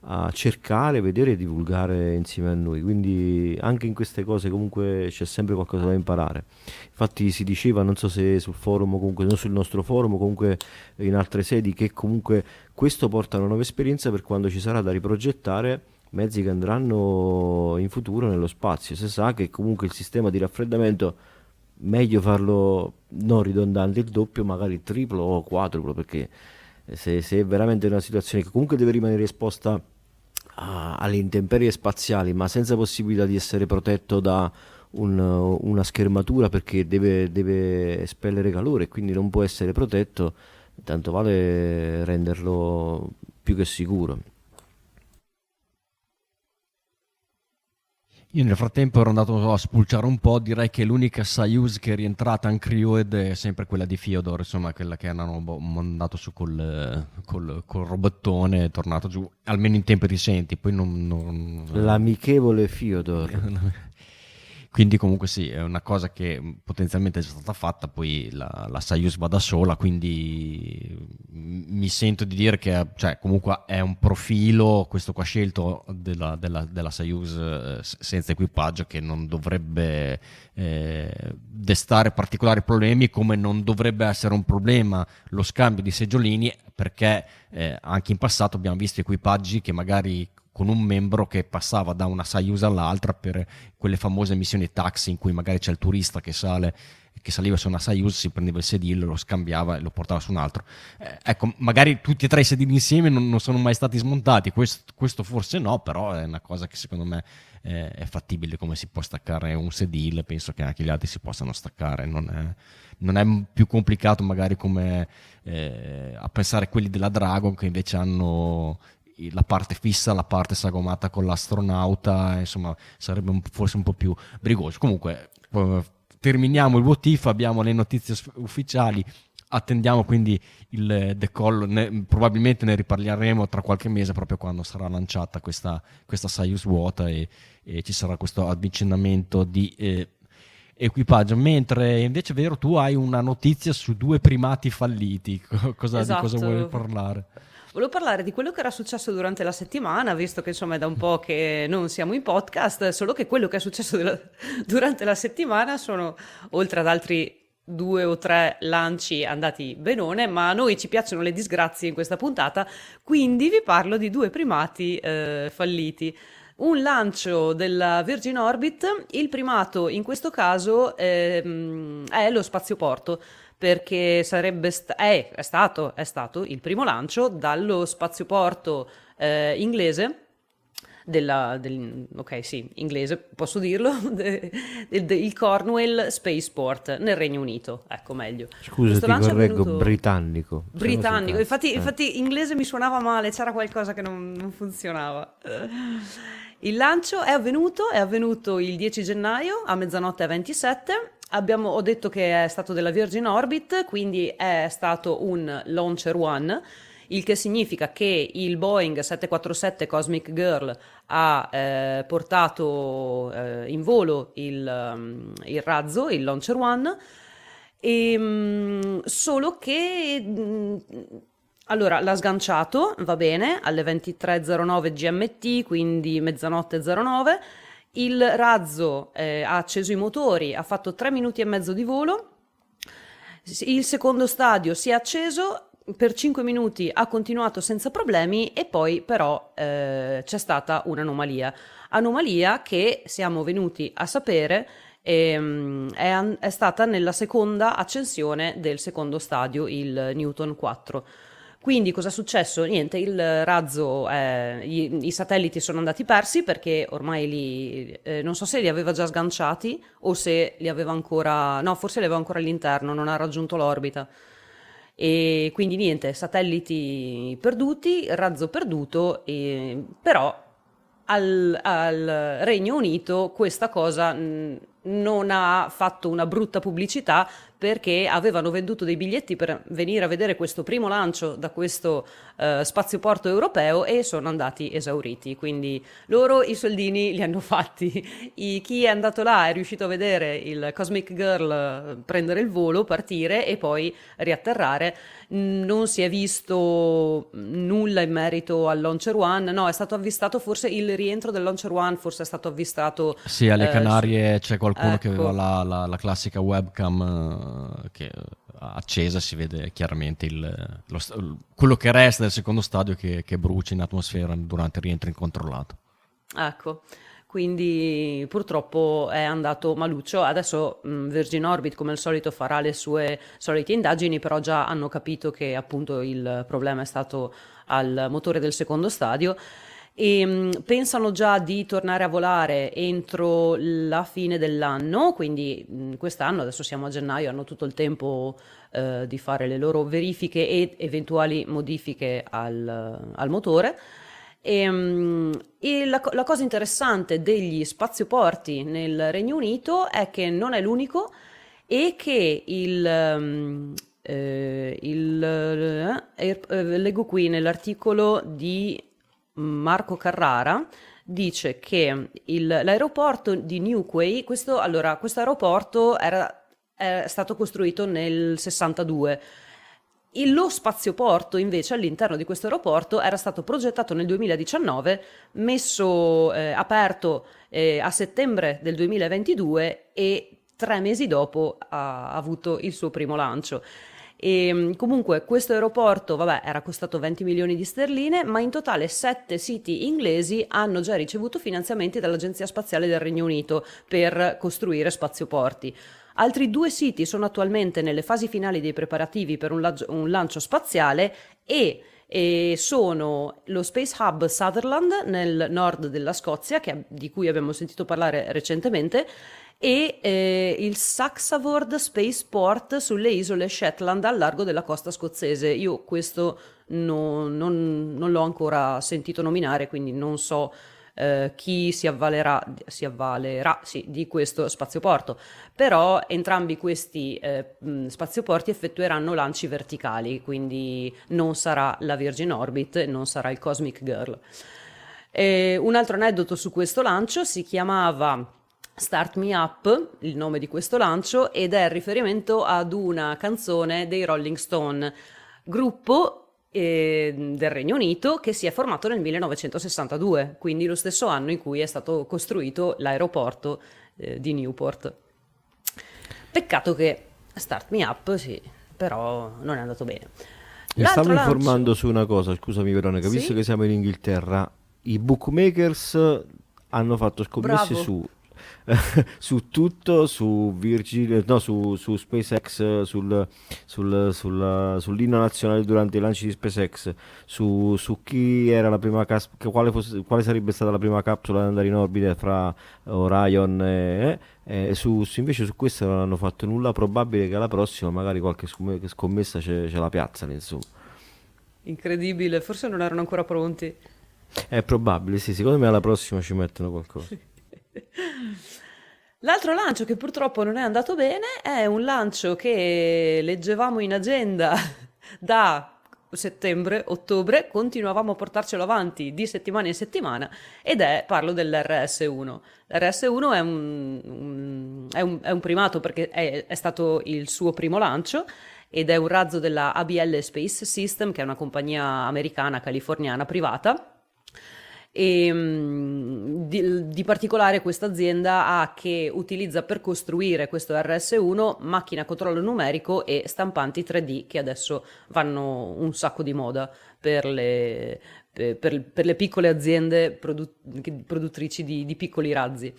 a cercare, vedere e divulgare insieme a noi, quindi anche in queste cose comunque c'è sempre qualcosa da imparare. Infatti si diceva, non so se sul forum o comunque non sul nostro forum, comunque in altre sedi, che comunque questo porta una nuova esperienza per quando ci sarà da riprogettare mezzi che andranno in futuro nello spazio. Si sa che comunque il sistema di raffreddamento meglio farlo non ridondante il doppio, magari il triplo o quadruplo, perché se, se è veramente una situazione che comunque deve rimanere esposta a, alle intemperie spaziali, ma senza possibilità di essere protetto da un, una schermatura, perché deve, deve espellere calore e quindi non può essere protetto, tanto vale renderlo più che sicuro. Io nel frattempo ero andato a spulciare un po', direi che l'unica Soyuz che è rientrata in crioed è sempre quella di Fiodor, insomma quella che hanno mandato su col, col, col robottone, è tornato giù, almeno in tempi decenti, poi non, non... L'amichevole Fiodor. Quindi comunque sì, è una cosa che potenzialmente è stata fatta, poi la, la Soyuz va da sola, quindi mi sento di dire che cioè, comunque è un profilo, questo qua scelto della, della, della Soyuz eh, senza equipaggio, che non dovrebbe eh, destare particolari problemi, come non dovrebbe essere un problema lo scambio di seggiolini, perché eh, anche in passato abbiamo visto equipaggi che magari con un membro che passava da una Soyuz all'altra per quelle famose missioni taxi in cui magari c'è il turista che sale, che saliva su una Soyuz, si prendeva il sedile, lo scambiava e lo portava su un altro. Eh, ecco, magari tutti e tre i sedili insieme non, non sono mai stati smontati, questo, questo forse no, però è una cosa che secondo me eh, è fattibile, come si può staccare un sedile, penso che anche gli altri si possano staccare, non è, non è più complicato magari come eh, a pensare quelli della Dragon, che invece hanno la parte fissa, la parte sagomata con l'astronauta, insomma sarebbe un, forse un po' più brigoso. Comunque terminiamo il what if, abbiamo le notizie ufficiali, attendiamo quindi il decollo, ne, probabilmente ne riparleremo tra qualche mese, proprio quando sarà lanciata questa, questa Soyuz vuota e, e ci sarà questo avvicinamento di eh, equipaggio. Mentre invece, vero, tu hai una notizia su due primati falliti, cosa, esatto. Di cosa vuoi parlare? Volevo parlare di quello che era successo durante la settimana, visto che insomma è da un po' che non siamo in podcast, solo che quello che è successo della, durante la settimana sono, oltre ad altri due o tre lanci andati benone, ma a noi ci piacciono le disgrazie in questa puntata, quindi vi parlo di due primati eh, falliti. Un lancio della Virgin Orbit, il primato in questo caso eh, è lo spazioporto, perché sarebbe sta- è, è, stato, è stato il primo lancio dallo spazioporto eh, inglese, della, del, ok sì, inglese posso dirlo, de, de, de, il Cornwall Spaceport nel Regno Unito, ecco meglio. Scusa, ti correggo, avvenuto... britannico. Britannico, infatti, eh. infatti inglese mi suonava male, c'era qualcosa che non, non funzionava. Il lancio è avvenuto, è avvenuto il dieci gennaio a mezzanotte e ventisette. Abbiamo, ho detto che è stato della Virgin Orbit, quindi è stato un Launcher One. il che significa che il Boeing sette quattro sette Cosmic Girl ha eh, portato eh, in volo il, il razzo, il Launcher One, e, mh, solo che... Mh, Allora, l'ha sganciato, va bene, alle ventitré zero nove G M T, quindi mezzanotte zero nove, il razzo eh, ha acceso i motori, ha fatto tre minuti e mezzo di volo, il secondo stadio si è acceso, per cinque minuti ha continuato senza problemi e poi però eh, c'è stata un'anomalia, anomalia che siamo venuti a sapere E, è, è stata nella seconda accensione del secondo stadio, il Newton quattro. Quindi cosa è successo? Niente, il razzo, eh, gli, i satelliti sono andati persi perché ormai li, eh, non so se li aveva già sganciati o se li aveva ancora, no forse li aveva ancora all'interno, non ha raggiunto l'orbita. E quindi niente, satelliti perduti, razzo perduto, e, però al, al Regno Unito questa cosa... Mh, non ha fatto una brutta pubblicità, perché avevano venduto dei biglietti per venire a vedere questo primo lancio da questo eh, spazioporto europeo e sono andati esauriti, quindi loro i soldini li hanno fatti. I, chi è andato là è riuscito a vedere il Cosmic Girl prendere il volo, partire e poi riatterrare. Non si è visto nulla in merito al Launcher One, no, è stato avvistato forse il rientro del Launcher One, forse è stato avvistato... Sì, alle eh, Canarie c'è qualcosa. Qualcuno, ecco, che aveva la, la, la classica webcam che accesa, si vede chiaramente il, lo, quello che resta del secondo stadio che, che brucia in atmosfera durante il rientro incontrollato. Ecco, quindi purtroppo è andato maluccio. Adesso mh, Virgin Orbit come al solito farà le sue solite indagini, però già hanno capito che appunto il problema è stato al motore del secondo stadio. E mh, pensano già di tornare a volare entro la fine dell'anno, quindi mh, quest'anno, adesso siamo a gennaio, hanno tutto il tempo eh, di fare le loro verifiche e eventuali modifiche al, al motore. E, mh, e la, la cosa interessante degli spazioporti nel Regno Unito è che non è l'unico e che il... Mh, eh, il eh, eh, leggo qui nell'articolo di Marco Carrara, dice che il, l'aeroporto di Newquay, questo, allora, questo aeroporto era, era stato costruito nel sessantadue, e lo spazioporto invece all'interno di questo aeroporto era stato progettato nel duemiladiciannove, messo eh, aperto eh, a settembre del duemilaventidue e tre mesi dopo ha avuto il suo primo lancio. E comunque questo aeroporto, vabbè, era costato venti milioni di sterline, ma in totale sette siti inglesi hanno già ricevuto finanziamenti dall'Agenzia Spaziale del Regno Unito per costruire spazioporti. Altri due siti sono attualmente nelle fasi finali dei preparativi per un, la- un lancio spaziale e, e sono lo Space Hub Sutherland nel nord della Scozia, che, di cui abbiamo sentito parlare recentemente, e eh, il Saxaworth Spaceport sulle isole Shetland al largo della costa scozzese. Io questo non, non, non l'ho ancora sentito nominare, quindi non so eh, chi si avvalerà, si avvalerà sì, di questo spazioporto, però entrambi questi eh, spazioporti effettueranno lanci verticali, quindi non sarà la Virgin Orbit, non sarà il Cosmic Girl. Eh, un altro aneddoto su questo lancio: si chiamava Start Me Up, il nome di questo lancio, ed è riferimento ad una canzone dei Rolling Stone, gruppo eh, del Regno Unito che si è formato nel millenovecentosessantadue, quindi lo stesso anno in cui è stato costruito l'aeroporto eh, di Newport. Peccato che Start Me Up, sì, però non è andato bene. Mi stavo lancio... informando su una cosa, scusami Veronica, sì? Visto che siamo in Inghilterra, i bookmakers hanno fatto scommesse su... su tutto, su Virgin, no, su, su SpaceX, sul, sul, sul, sull'inno nazionale durante i lanci di SpaceX, su, su chi era la prima cas- quale, fosse, quale sarebbe stata la prima capsula ad andare in orbita fra Orion e, e su, su, invece su questo non hanno fatto nulla. Probabile che alla prossima magari qualche scommessa ce, ce la piazzano, insomma. Incredibile, forse non erano ancora pronti. È probabile, sì, secondo me alla prossima ci mettono qualcosa. Sì. L'altro lancio che purtroppo non è andato bene è un lancio che leggevamo in agenda da settembre, ottobre, continuavamo a portarcelo avanti di settimana in settimana, ed è, parlo dell'R S uno. L'R S uno è un, un, è un, è un primato perché è, è stato il suo primo lancio, ed è un razzo della A B L Space System, che è una compagnia americana, californiana, privata. E di, di particolare questa azienda ha che utilizza per costruire questo R S uno macchina a controllo numerico e stampanti tre D, che adesso vanno un sacco di moda per le, per, per le piccole aziende produ, produttrici di, di piccoli razzi.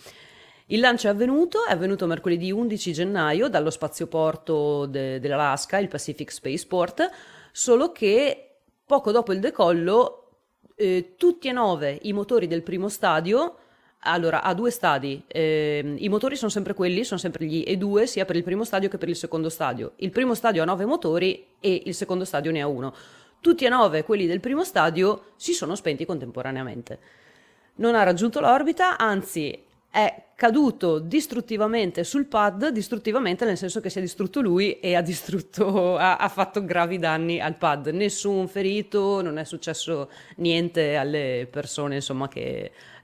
Il lancio è avvenuto, è avvenuto mercoledì undici gennaio dallo spazioporto de, dell'Alaska, il Pacific Spaceport, solo che poco dopo il decollo Eh, tutti e nove i motori del primo stadio, allora ha due stadi, eh, i motori sono sempre quelli, sono sempre gli E due sia per il primo stadio che per il secondo stadio. Il primo stadio ha nove motori e il secondo stadio ne ha uno. Tutti e nove quelli del primo stadio si sono spenti contemporaneamente. Non ha raggiunto l'orbita, anzi è caduto distruttivamente sul pad, distruttivamente nel senso che si è distrutto lui e ha distrutto, ha, ha fatto gravi danni al pad. Nessun ferito, non è successo niente alle persone, insomma, che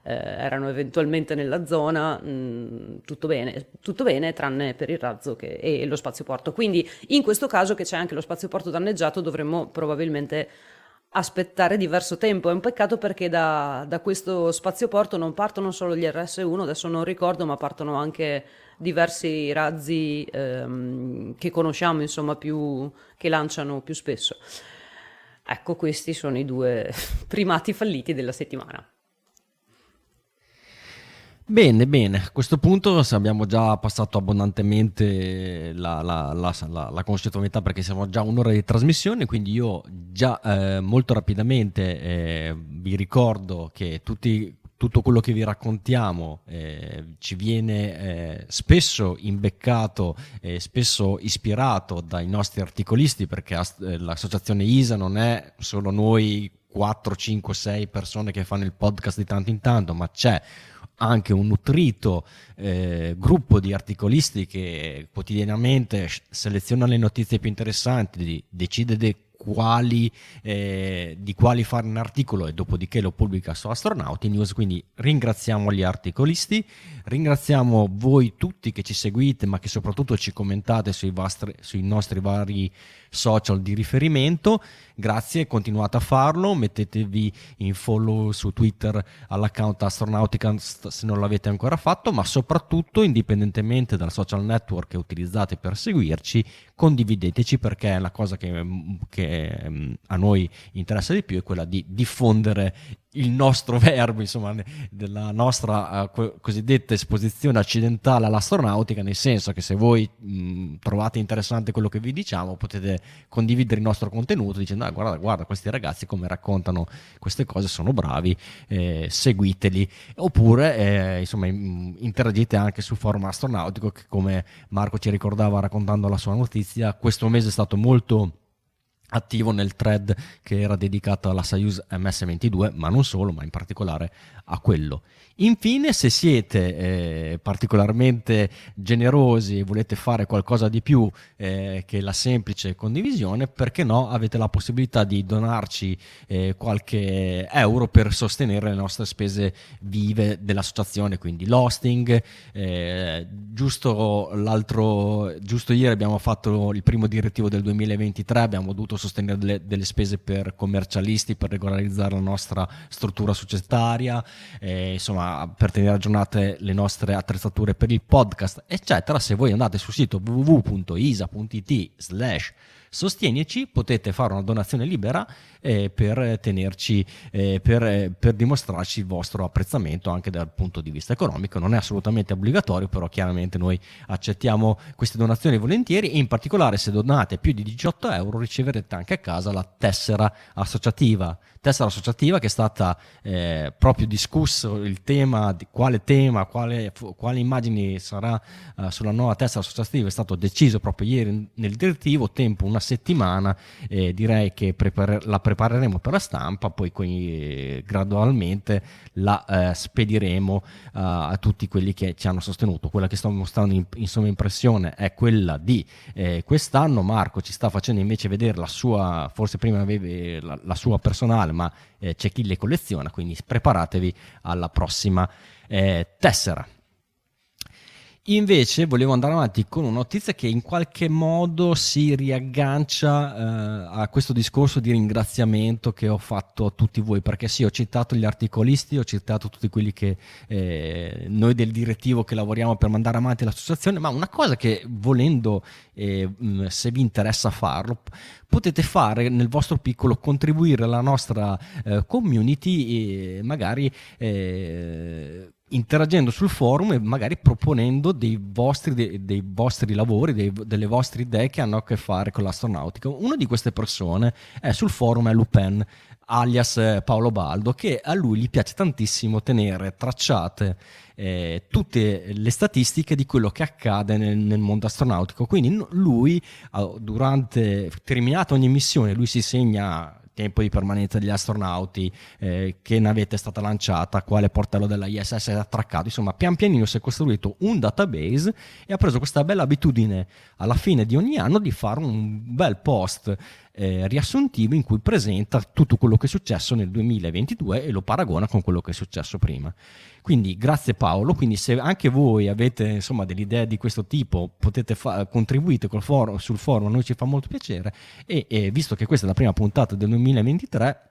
eh, erano eventualmente nella zona, mh, tutto bene, tutto bene tranne per il razzo che, e, e lo spazioporto. Quindi in questo caso, che c'è anche lo spazioporto danneggiato, dovremmo probabilmente aspettare diverso tempo. È un peccato perché da, da questo spazioporto non partono solo gli R S uno, adesso non ricordo, ma partono anche diversi razzi ehm, che conosciamo, insomma, più, che lanciano più spesso. Ecco, questi sono i due primati falliti della settimana. Bene, bene, a questo punto abbiamo già passato abbondantemente la, la, la, la, la concettualità, perché siamo già un'ora di trasmissione, quindi io già eh, molto rapidamente eh, vi ricordo che tutti, tutto quello che vi raccontiamo eh, ci viene eh, spesso imbeccato e spesso ispirato dai nostri articolisti, perché l'associazione I S A non è solo noi quattro, cinque, sei persone che fanno il podcast di tanto in tanto, ma c'è anche un nutrito eh, gruppo di articolisti che quotidianamente seleziona le notizie più interessanti, decide de quali, eh, di quali fare un articolo e dopodiché lo pubblica su Astronauti News. Quindi ringraziamo gli articolisti, ringraziamo voi tutti che ci seguite, ma che soprattutto ci commentate sui, vostri, sui nostri vari social di riferimento. Grazie, continuate a farlo, mettetevi in follow su Twitter all'account Astronauticast se non l'avete ancora fatto, ma soprattutto, indipendentemente dal social network che utilizzate per seguirci, condivideteci, perché è la cosa che, che a noi interessa di più, è quella di diffondere il nostro verbo, insomma, della nostra uh, cosiddetta esposizione accidentale all'astronautica, nel senso che se voi mh, trovate interessante quello che vi diciamo, potete condividere il nostro contenuto dicendo: ah, guarda, guarda questi ragazzi come raccontano queste cose, sono bravi, eh, seguiteli. Oppure eh, insomma mh, interagite anche sul forum astronautico, che come Marco ci ricordava raccontando la sua notizia, questo mese è stato molto attivo nel thread che era dedicato alla Soyuz M S ventidue, ma non solo, ma in particolare a quello. Infine, se siete eh, particolarmente generosi e volete fare qualcosa di più eh, che la semplice condivisione, perché no, avete la possibilità di donarci eh, qualche euro per sostenere le nostre spese vive dell'associazione, quindi l'hosting. Eh, giusto l'altro, giusto ieri abbiamo fatto il primo direttivo del duemilaventitré, abbiamo dovuto sostenere delle, delle spese per commercialisti, per regolarizzare la nostra struttura societaria, eh, insomma, per tenere aggiornate le nostre attrezzature per il podcast, eccetera. Se voi andate sul sito w w w punto isa punto it slash sostienici potete fare una donazione libera eh, per tenerci, eh, per, per dimostrarci il vostro apprezzamento anche dal punto di vista economico. Non è assolutamente obbligatorio, però chiaramente noi accettiamo queste donazioni volentieri, e in particolare se donate più di diciotto euro riceverete anche a casa la tessera associativa tessera associativa, che è stata eh, proprio discusso il tema, di quale tema, quale, quale immagini sarà eh, sulla nuova tessera associativa. È stato deciso proprio ieri nel direttivo, tempo una settimana, eh, direi che prepar- la prepareremo per la stampa, poi eh, gradualmente la eh, spediremo eh, a tutti quelli che ci hanno sostenuto. Quella che sto mostrando in, in somma impressione è quella di eh, quest'anno. Marco ci sta facendo invece vedere la sua, forse prima avevi la, la sua personale, ma eh, c'è chi le colleziona, quindi preparatevi alla prossima eh, tessera. Invece volevo andare avanti con una notizia che in qualche modo si riaggancia eh, a questo discorso di ringraziamento che ho fatto a tutti voi, perché sì, ho citato gli articolisti, ho citato tutti quelli che eh, noi del direttivo che lavoriamo per mandare avanti l'associazione, ma una cosa che volendo, eh, se vi interessa farlo, potete fare nel vostro piccolo, contribuire alla nostra eh, community e magari... Eh, interagendo sul forum e magari proponendo dei vostri, dei, dei vostri lavori, dei, delle vostre idee che hanno a che fare con l'astronautica. Una di queste persone è sul forum, è Lupin, alias Paolo Baldo, che a lui gli piace tantissimo tenere tracciate eh, tutte le statistiche di quello che accade nel, nel mondo astronautico. Quindi lui, durante, terminata ogni missione, lui si segna... tempo di permanenza degli astronauti, eh, che navetta è stata lanciata, quale portello della I S S è attraccato, insomma pian pianino si è costruito un database e ha preso questa bella abitudine alla fine di ogni anno di fare un bel post eh, riassuntivo in cui presenta tutto quello che è successo nel duemilaventidue e lo paragona con quello che è successo prima. Quindi grazie Paolo, quindi se anche voi avete insomma delle idee di questo tipo potete fa- contribuite col forum, sul forum, a noi ci fa molto piacere e, e visto che questa è la prima puntata del duemilaventitré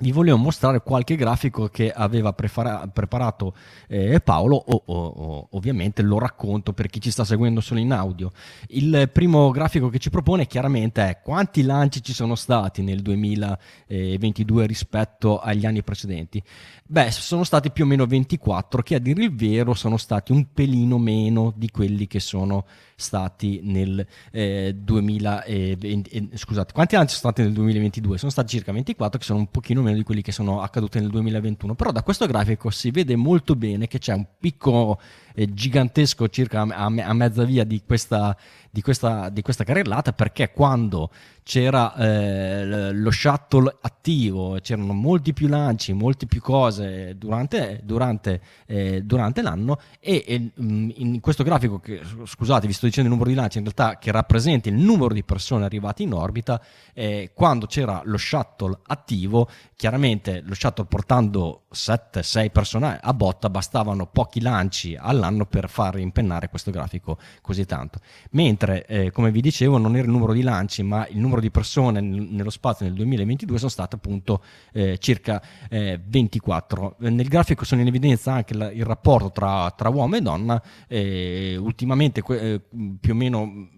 vi volevo mostrare qualche grafico che aveva prefara- preparato eh, Paolo, o, o, o, ovviamente lo racconto per chi ci sta seguendo solo in audio. Il primo grafico che ci propone chiaramente è quanti lanci ci sono stati nel duemilaventidue rispetto agli anni precedenti. Beh, sono stati più o meno ventiquattro, che a dire il vero sono stati un pelino meno di quelli che sono stati nel eh, duemilaventi, eh, scusate, quanti lanci sono stati nel duemilaventidue? Sono stati circa ventiquattro, che sono un pochino meno di quelli che sono accaduti nel duemilaventuno, però da questo grafico si vede molto bene che c'è un picco eh, gigantesco circa a, me, a mezza via di questa, di questa, di questa carrellata, perché quando c'era eh, lo shuttle attivo c'erano molti più lanci, molte più cose durante, durante, eh, durante l'anno e, e in questo grafico, che, scusate vi sto dicendo il numero di lanci, in realtà che rappresenta il numero di persone arrivate in orbita, eh, quando c'era lo shuttle attivo chiaramente lo shuttle portando sette sei persone a botta bastavano pochi lanci all'anno per far impennare questo grafico così tanto, mentre eh, come vi dicevo non era il numero di lanci ma il numero di persone nello spazio nel duemilaventidue sono state appunto eh, circa eh, ventiquattro. Nel grafico sono in evidenza anche la, il rapporto tra, tra uomo e donna, eh, ultimamente eh, più o meno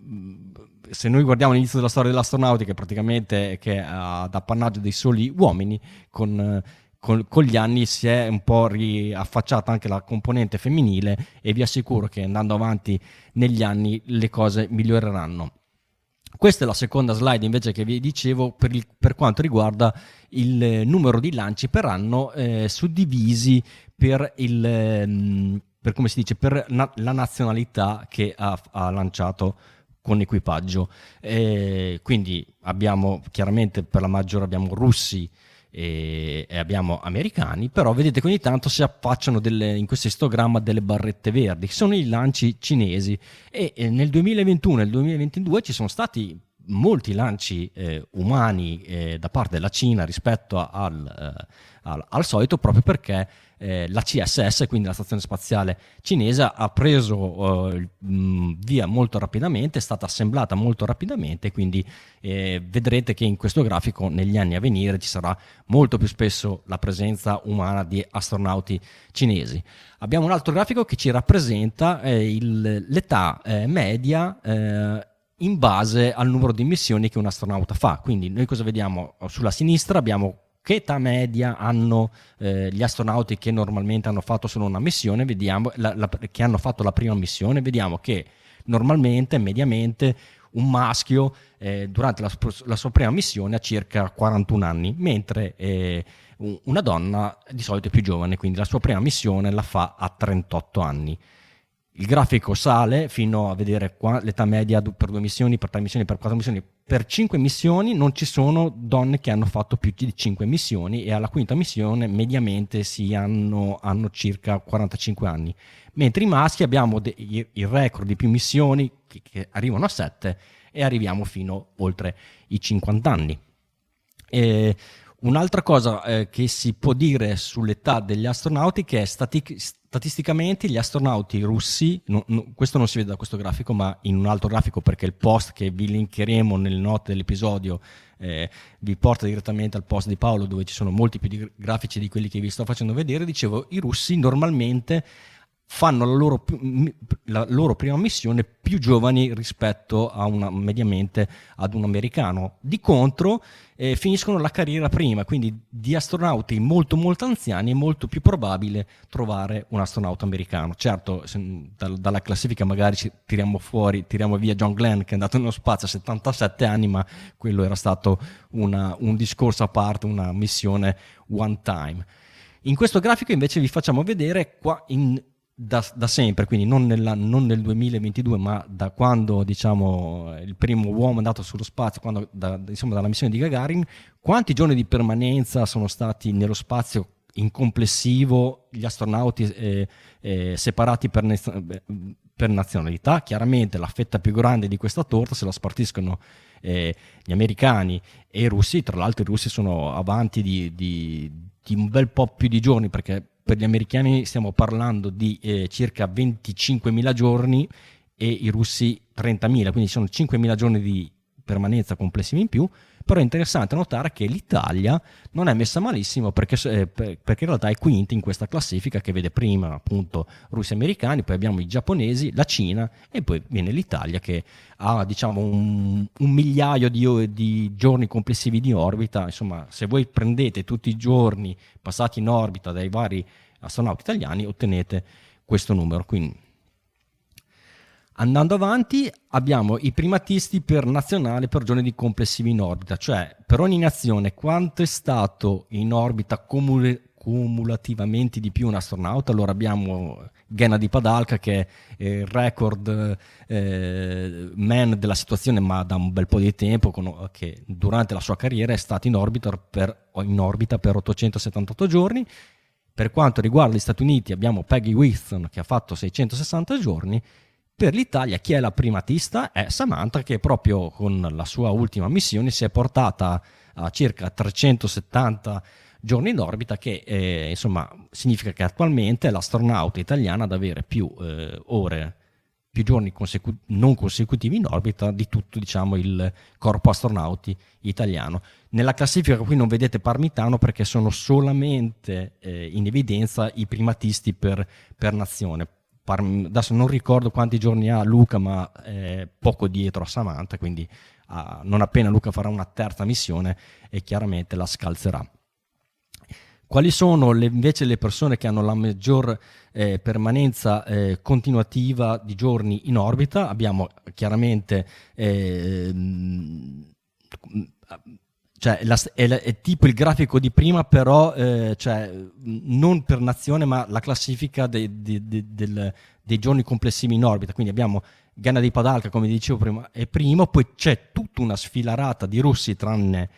se noi guardiamo l'inizio della storia dell'astronautica praticamente che è ad appannaggio dei soli uomini, con eh, Con, con gli anni si è un po' riaffacciata anche la componente femminile e vi assicuro che andando avanti negli anni le cose miglioreranno. Questa è la seconda slide invece che vi dicevo per, il, per quanto riguarda il numero di lanci per anno eh, suddivisi per il eh, per come si dice per na- la nazionalità che ha, ha lanciato con equipaggio. Eh, quindi abbiamo chiaramente per la maggiore abbiamo russi e abbiamo americani, però vedete che ogni tanto si affacciano delle, in questo istogramma delle barrette verdi, sono i lanci cinesi e, e nel duemilaventuno e nel duemilaventidue ci sono stati molti lanci eh, umani eh, da parte della Cina rispetto al, eh, al, al solito, proprio perché eh, la C S S, quindi la stazione spaziale cinese, ha preso eh, via molto rapidamente, è stata assemblata molto rapidamente, quindi eh, vedrete che in questo grafico negli anni a venire ci sarà molto più spesso la presenza umana di astronauti cinesi. Abbiamo un altro grafico che ci rappresenta eh, il, l'età eh, media eh, in base al numero di missioni che un astronauta fa. Quindi noi cosa vediamo? Sulla sinistra abbiamo che età media hanno eh, gli astronauti che normalmente hanno fatto solo una missione, vediamo la, la, che hanno fatto la prima missione, vediamo che normalmente, mediamente, un maschio eh, durante la, la sua prima missione a circa quarantuno anni, mentre eh, una donna di solito è più giovane, quindi la sua prima missione la fa a trentotto anni. Il grafico sale fino a vedere qua, l'età media per due missioni, per tre missioni, per quattro missioni, per cinque missioni non ci sono donne che hanno fatto più di cinque missioni, e alla quinta missione mediamente si hanno, hanno circa quarantacinque anni, mentre i maschi abbiamo de- il record di più missioni che, che arrivano a sette e arriviamo fino oltre i cinquanta anni. E un'altra cosa eh, che si può dire sull'età degli astronauti che è static- statisticamente gli astronauti russi, no, no, questo non si vede da questo grafico, ma in un altro grafico, perché il post che vi linkeremo nelle note dell'episodio eh, vi porta direttamente al post di Paolo, dove ci sono molti più di grafici di quelli che vi sto facendo vedere. Dicevo, i russi normalmente fanno la loro, la loro prima missione più giovani rispetto a una, mediamente ad un americano. Di contro eh, finiscono la carriera prima, quindi di astronauti molto molto anziani è molto più probabile trovare un astronauta americano. Certo, se, da, dalla classifica magari ci tiriamo fuori, tiriamo via John Glenn, che è andato nello spazio a settantasette anni, ma quello era stato una, un discorso a parte, una missione one time. In questo grafico invece vi facciamo vedere qua in Da, da sempre, quindi non, nella, non nel duemilaventidue, ma da quando, diciamo, il primo uomo è andato sullo spazio, quando, da, insomma, dalla missione di Gagarin, quanti giorni di permanenza sono stati nello spazio in complessivo gli astronauti eh, eh, separati per, per nazionalità. Chiaramente la fetta più grande di questa torta se la spartiscono eh, gli americani e i russi. Tra l'altro i russi sono avanti di, di, di un bel po' più di giorni, perché per gli americani stiamo parlando di eh, circa venticinquemila giorni e i russi trentamila, quindi sono cinquemila giorni di permanenza complessivi in più. Però è interessante notare che l'Italia non è messa malissimo, perché, eh, perché in realtà è quinta in questa classifica che vede prima appunto russi e americani, poi abbiamo i giapponesi, la Cina e poi viene l'Italia che ha, diciamo, un, un migliaio di, di giorni complessivi di orbita. Insomma, se voi prendete tutti i giorni passati in orbita dai vari astronauti italiani ottenete questo numero. Quindi, andando avanti, abbiamo i primatisti per nazionale per giorni di complessivi in orbita, cioè per ogni nazione quanto è stato in orbita cumul- cumulativamente di più un astronauta. Allora abbiamo Gennady Padalka, che è il record eh, man della situazione, ma da un bel po' di tempo, con, che durante la sua carriera è stato in orbita per, in orbita per ottocentosettantotto giorni. Per quanto riguarda gli Stati Uniti abbiamo Peggy Whitson, che ha fatto seicentosessanta giorni. Per l'Italia chi è la primatista è Samantha, che proprio con la sua ultima missione si è portata a circa trecentosettanta giorni in orbita, che eh, insomma significa che attualmente è l'astronauta italiana ad avere più eh, ore, più giorni consecu- non consecutivi in orbita di tutto, diciamo, il corpo astronauti italiano. Nella classifica qui non vedete Parmitano perché sono solamente eh, in evidenza i primatisti per, per nazione. Adesso non ricordo quanti giorni ha Luca, ma è poco dietro a Samantha, quindi ah, non appena Luca farà una terza missione e chiaramente la scalzerà. Quali sono le, invece le persone che hanno la maggior eh, permanenza eh, continuativa di giorni in orbita? Abbiamo chiaramente eh, cioè, la, è, è tipo il grafico di prima, però eh, cioè, non per nazione, ma la classifica dei, dei, dei, dei, dei giorni complessivi in orbita. Quindi abbiamo Gennady Padalka, come dicevo prima, è primo, poi c'è tutta una sfilarata di russi, tranne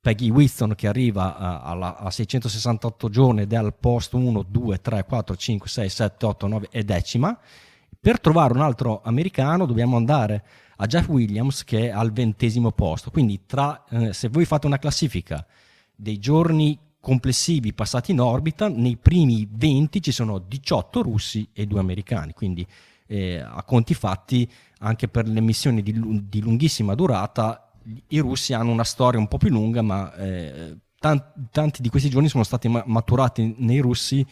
Peggy Whitson, che arriva a, alla, a seicentosessantotto giorni ed è al posto uno, due, tre, quattro, cinque, sei, sette, otto, nove e decima. Per trovare un altro americano dobbiamo andare a Jeff Williams, che è al ventesimo posto. Quindi tra, eh, se voi fate una classifica dei giorni complessivi passati in orbita, nei primi venti ci sono diciotto russi e due americani, quindi eh, a conti fatti anche per le missioni di, di lunghissima durata i russi hanno una storia un po' più lunga, ma eh, tanti, tanti di questi giorni sono stati maturati nei russi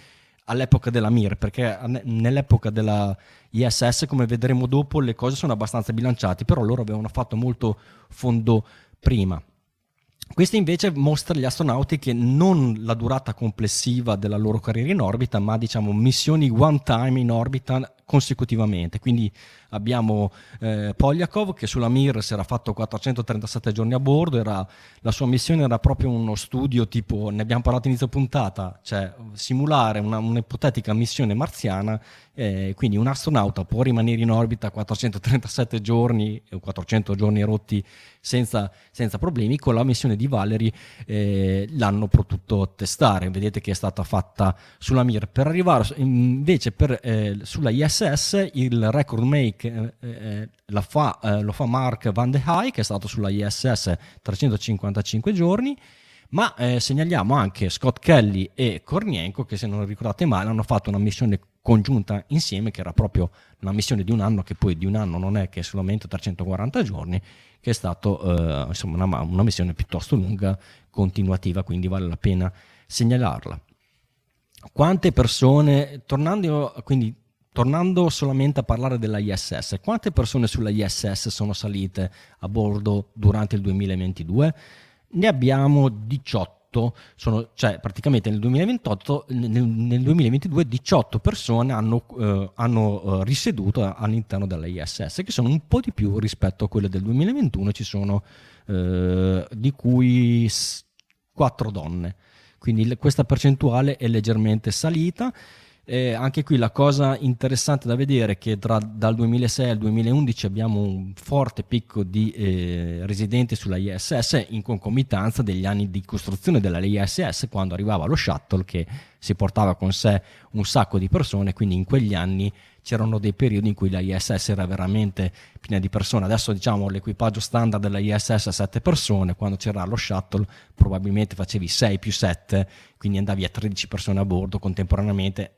all'epoca della Mir, perché nell'epoca della I S S, come vedremo dopo, le cose sono abbastanza bilanciate, però loro avevano fatto molto fondo prima. Questo invece mostra gli astronauti che non la durata complessiva della loro carriera in orbita, ma diciamo missioni one time in orbita consecutivamente. Quindi abbiamo eh, Polyakov, che sulla Mir si era fatto quattrocentotrentasette giorni a bordo, era, la sua missione era proprio uno studio tipo, ne abbiamo parlato inizio puntata, cioè simulare una, un'ipotetica missione marziana, eh, quindi un astronauta può rimanere in orbita quattrocentotrentasette giorni, quattrocento giorni rotti senza, senza problemi. Con la missione di Valery eh, l'hanno potuto testare, vedete che è stata fatta sulla Mir. Per arrivare invece per, eh, sulla I S S, il record make eh, eh, la fa, eh, lo fa Mark Van de Hai, che è stato sulla I S S trecentocinquantacinque giorni, ma eh, segnaliamo anche Scott Kelly e Kornienko, che se non ricordate male hanno fatto una missione congiunta insieme, che era proprio una missione di un anno, che poi di un anno non è che è solamente trecentoquaranta giorni, che è stata eh, insomma una, una missione piuttosto lunga, continuativa, quindi vale la pena segnalarla. Quante persone, tornando quindi tornando solamente a parlare della I S S, quante persone sulla I S S sono salite a bordo durante il duemilaventidue? Ne abbiamo diciotto, sono, cioè praticamente nel duemilaventotto, nel, nel duemilaventidue diciotto persone hanno, eh, hanno risieduto all'interno della I S S, che sono un po' di più rispetto a quelle del duemilaventuno, ci sono eh, di cui quattro donne, quindi questa percentuale è leggermente salita. Eh, anche qui la cosa interessante da vedere è che tra, dal duemilasei al duemilaundici abbiamo un forte picco di eh, residenti sulla I S S, in concomitanza degli anni di costruzione della I S S, quando arrivava lo shuttle che si portava con sé un sacco di persone, quindi in quegli anni c'erano dei periodi in cui la I S S era veramente piena di persone. Adesso diciamo l'equipaggio standard della I S S è sette persone, quando c'era lo shuttle probabilmente facevi sei più sette, quindi andavi a tredici persone a bordo contemporaneamente,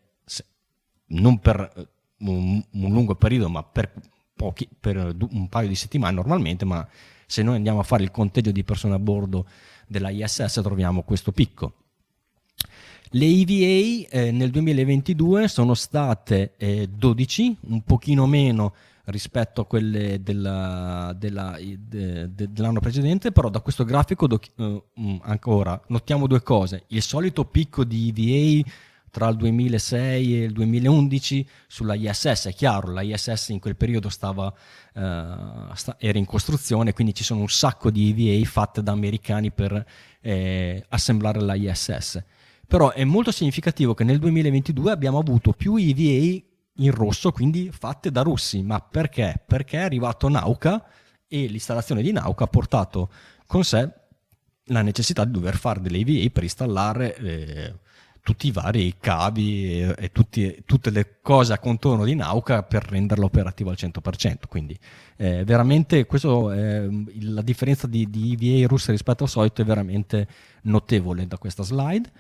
non per un, un lungo periodo, ma per, pochi, per un paio di settimane normalmente. Ma se noi andiamo a fare il conteggio di persone a bordo della I S S troviamo questo picco. Le I V A eh, nel duemilaventidue sono state eh, dodici, un pochino meno rispetto a quelle della, della, de, de, dell'anno precedente, però da questo grafico do, eh, ancora notiamo due cose: il solito picco di I V A tra il duemilasei e il duemilaundici sulla I S S. È chiaro, la I S S in quel periodo stava, eh, sta, era in costruzione, quindi ci sono un sacco di I V A fatte da americani per eh, assemblare la I S S. Però è molto significativo che nel duemilaventidue abbiamo avuto più I V A in rosso, quindi fatte da russi. Ma perché? Perché è arrivato Nauka, e l'installazione di Nauka ha portato con sé la necessità di dover fare delle I V A per installare Eh, tutti i vari cavi e, e tutti, tutte le cose a contorno di Nauka per renderlo operativo al cento per cento. Quindi eh, veramente questo, eh, la differenza di, di I V A russa rispetto al solito è veramente notevole da questa slide.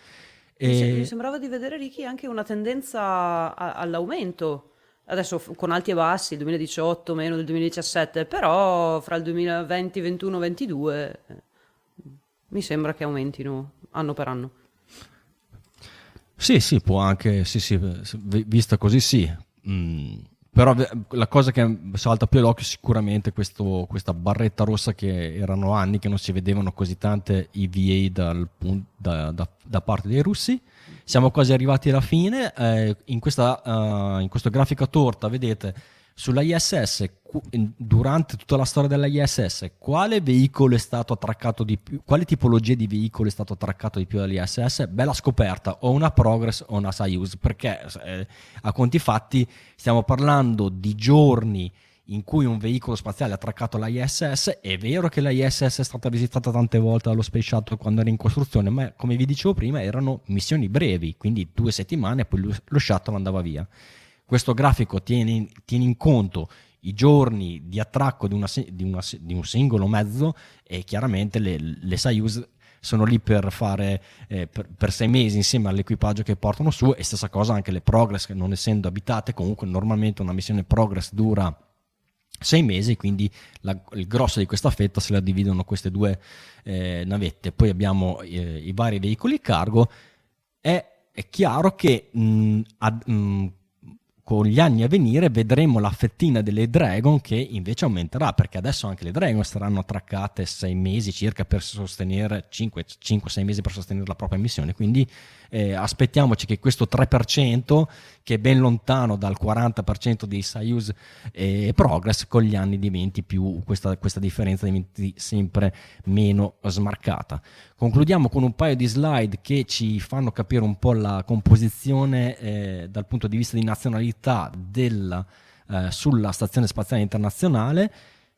E mi sembrava di vedere, Ricky, anche una tendenza a, all'aumento, adesso con alti e bassi, il duemiladiciotto meno del duemiladiciassette, però fra il duemilaventi, ventuno, ventidue mi sembra che aumentino anno per anno. Sì, sì, può anche, sì, sì, vista così sì, mm, però la cosa che salta più all'occhio è sicuramente questo, questa barretta rossa, che erano anni che non si vedevano così tante I V A dal, da, da, da parte dei russi. Siamo quasi arrivati alla fine, eh, in, questa, uh, in questo grafico a torta vedete sulla I S S, durante tutta la storia della I S S, quale veicolo è stato attraccato di più, quale tipologia di veicolo è stato attraccato di più dall'I S S? Bella scoperta, o una Progress o una Soyuz, perché eh, a conti fatti stiamo parlando di giorni in cui un veicolo spaziale ha attraccato la I S S. È vero che la I S S è stata visitata tante volte dallo Space Shuttle quando era in costruzione, ma come vi dicevo prima erano missioni brevi, quindi due settimane e poi lo Shuttle andava via. Questo grafico tiene, tiene in conto i giorni di attracco di, una, di, una, di un singolo mezzo, e chiaramente le, le Soyuz sono lì per fare eh, per, per sei mesi insieme all'equipaggio che portano su, e stessa cosa anche le Progress, che non essendo abitate comunque normalmente una missione Progress dura sei mesi, quindi la, il grosso di questa fetta se la dividono queste due eh, navette. Poi abbiamo eh, i vari veicoli cargo. È, è chiaro che mh, ad, mh, con gli anni a venire vedremo la fettina delle Dragon che invece aumenterà, perché adesso anche le Dragon saranno attraccate sei mesi circa per sostenere, cinque sei mesi per sostenere la propria missione, quindi eh, aspettiamoci che questo tre per cento, che è ben lontano dal quaranta per cento dei Soyuz e eh, Progress, con gli anni diventi più, questa, questa differenza diventi sempre meno smarcata. Concludiamo con un paio di slide che ci fanno capire un po' la composizione eh, dal punto di vista di nazionalità Della, eh, sulla Stazione Spaziale Internazionale.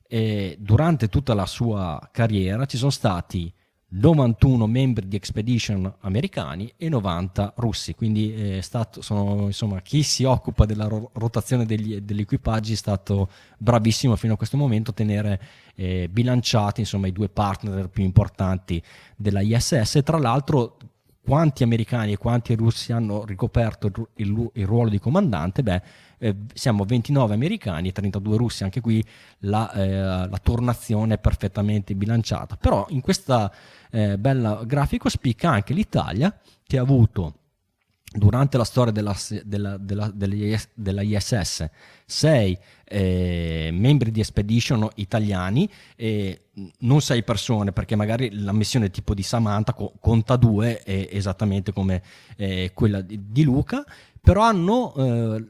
E durante tutta la sua carriera ci sono stati novantuno membri di expedition americani e novanta russi, quindi è stato, sono, insomma, chi si occupa della rotazione degli, degli equipaggi è stato bravissimo fino a questo momento a tenere eh, bilanciati, insomma, i due partner più importanti della I S S. Tra l'altro, quanti americani e quanti russi hanno ricoperto il, il, il ruolo di comandante? Beh, eh, siamo ventinove americani e trentadue russi. Anche qui la, eh, la tornazione è perfettamente bilanciata. Però in questa eh, bella grafico spicca anche l'Italia, che ha avuto durante la storia della, della, della, della, della I S S sei eh, membri di expedition italiani, eh, non sei persone, perché magari la missione tipo di Samantha co- conta due, eh, esattamente come eh, quella di, di Luca, però hanno, eh,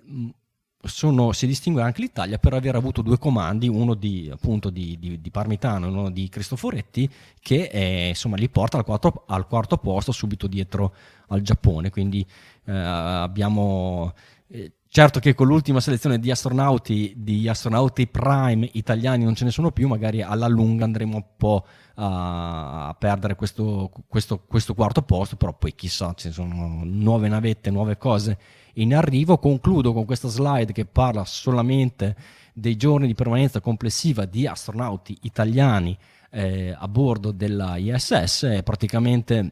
sono, si distingue anche l'Italia per aver avuto due comandi, uno di, appunto, di, di, di Parmitano e uno di Cristoforetti, che eh, insomma li porta al quarto, al quarto posto, subito dietro al Giappone. Quindi eh, abbiamo... Eh, certo che con l'ultima selezione di astronauti, di astronauti prime italiani non ce ne sono più, magari alla lunga andremo un po' a perdere questo, questo, questo quarto posto, però poi chissà, ci sono nuove navette, nuove cose in arrivo. Concludo con questa slide che parla solamente dei giorni di permanenza complessiva di astronauti italiani eh, a bordo della I S S. È praticamente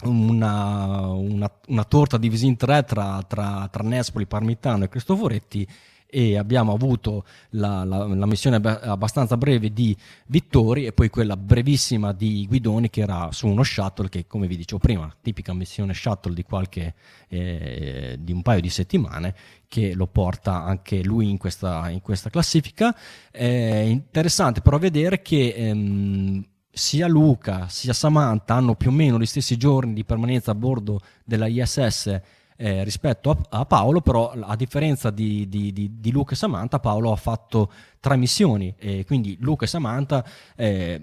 Una, una, una torta divisa in tre tra, tra, tra Nespoli, Parmitano e Cristoforetti, e abbiamo avuto la, la, la missione abbastanza breve di Vittori e poi quella brevissima di Guidoni, che era su uno shuttle che, come vi dicevo prima, tipica missione shuttle di qualche eh, di un paio di settimane, che lo porta anche lui in questa, in questa classifica. È interessante però vedere che ehm, sia Luca sia Samantha hanno più o meno gli stessi giorni di permanenza a bordo della I S S eh, rispetto a, a Paolo, però a differenza di, di, di, di Luca e Samantha, Paolo ha fatto tre missioni, e quindi Luca e Samantha eh,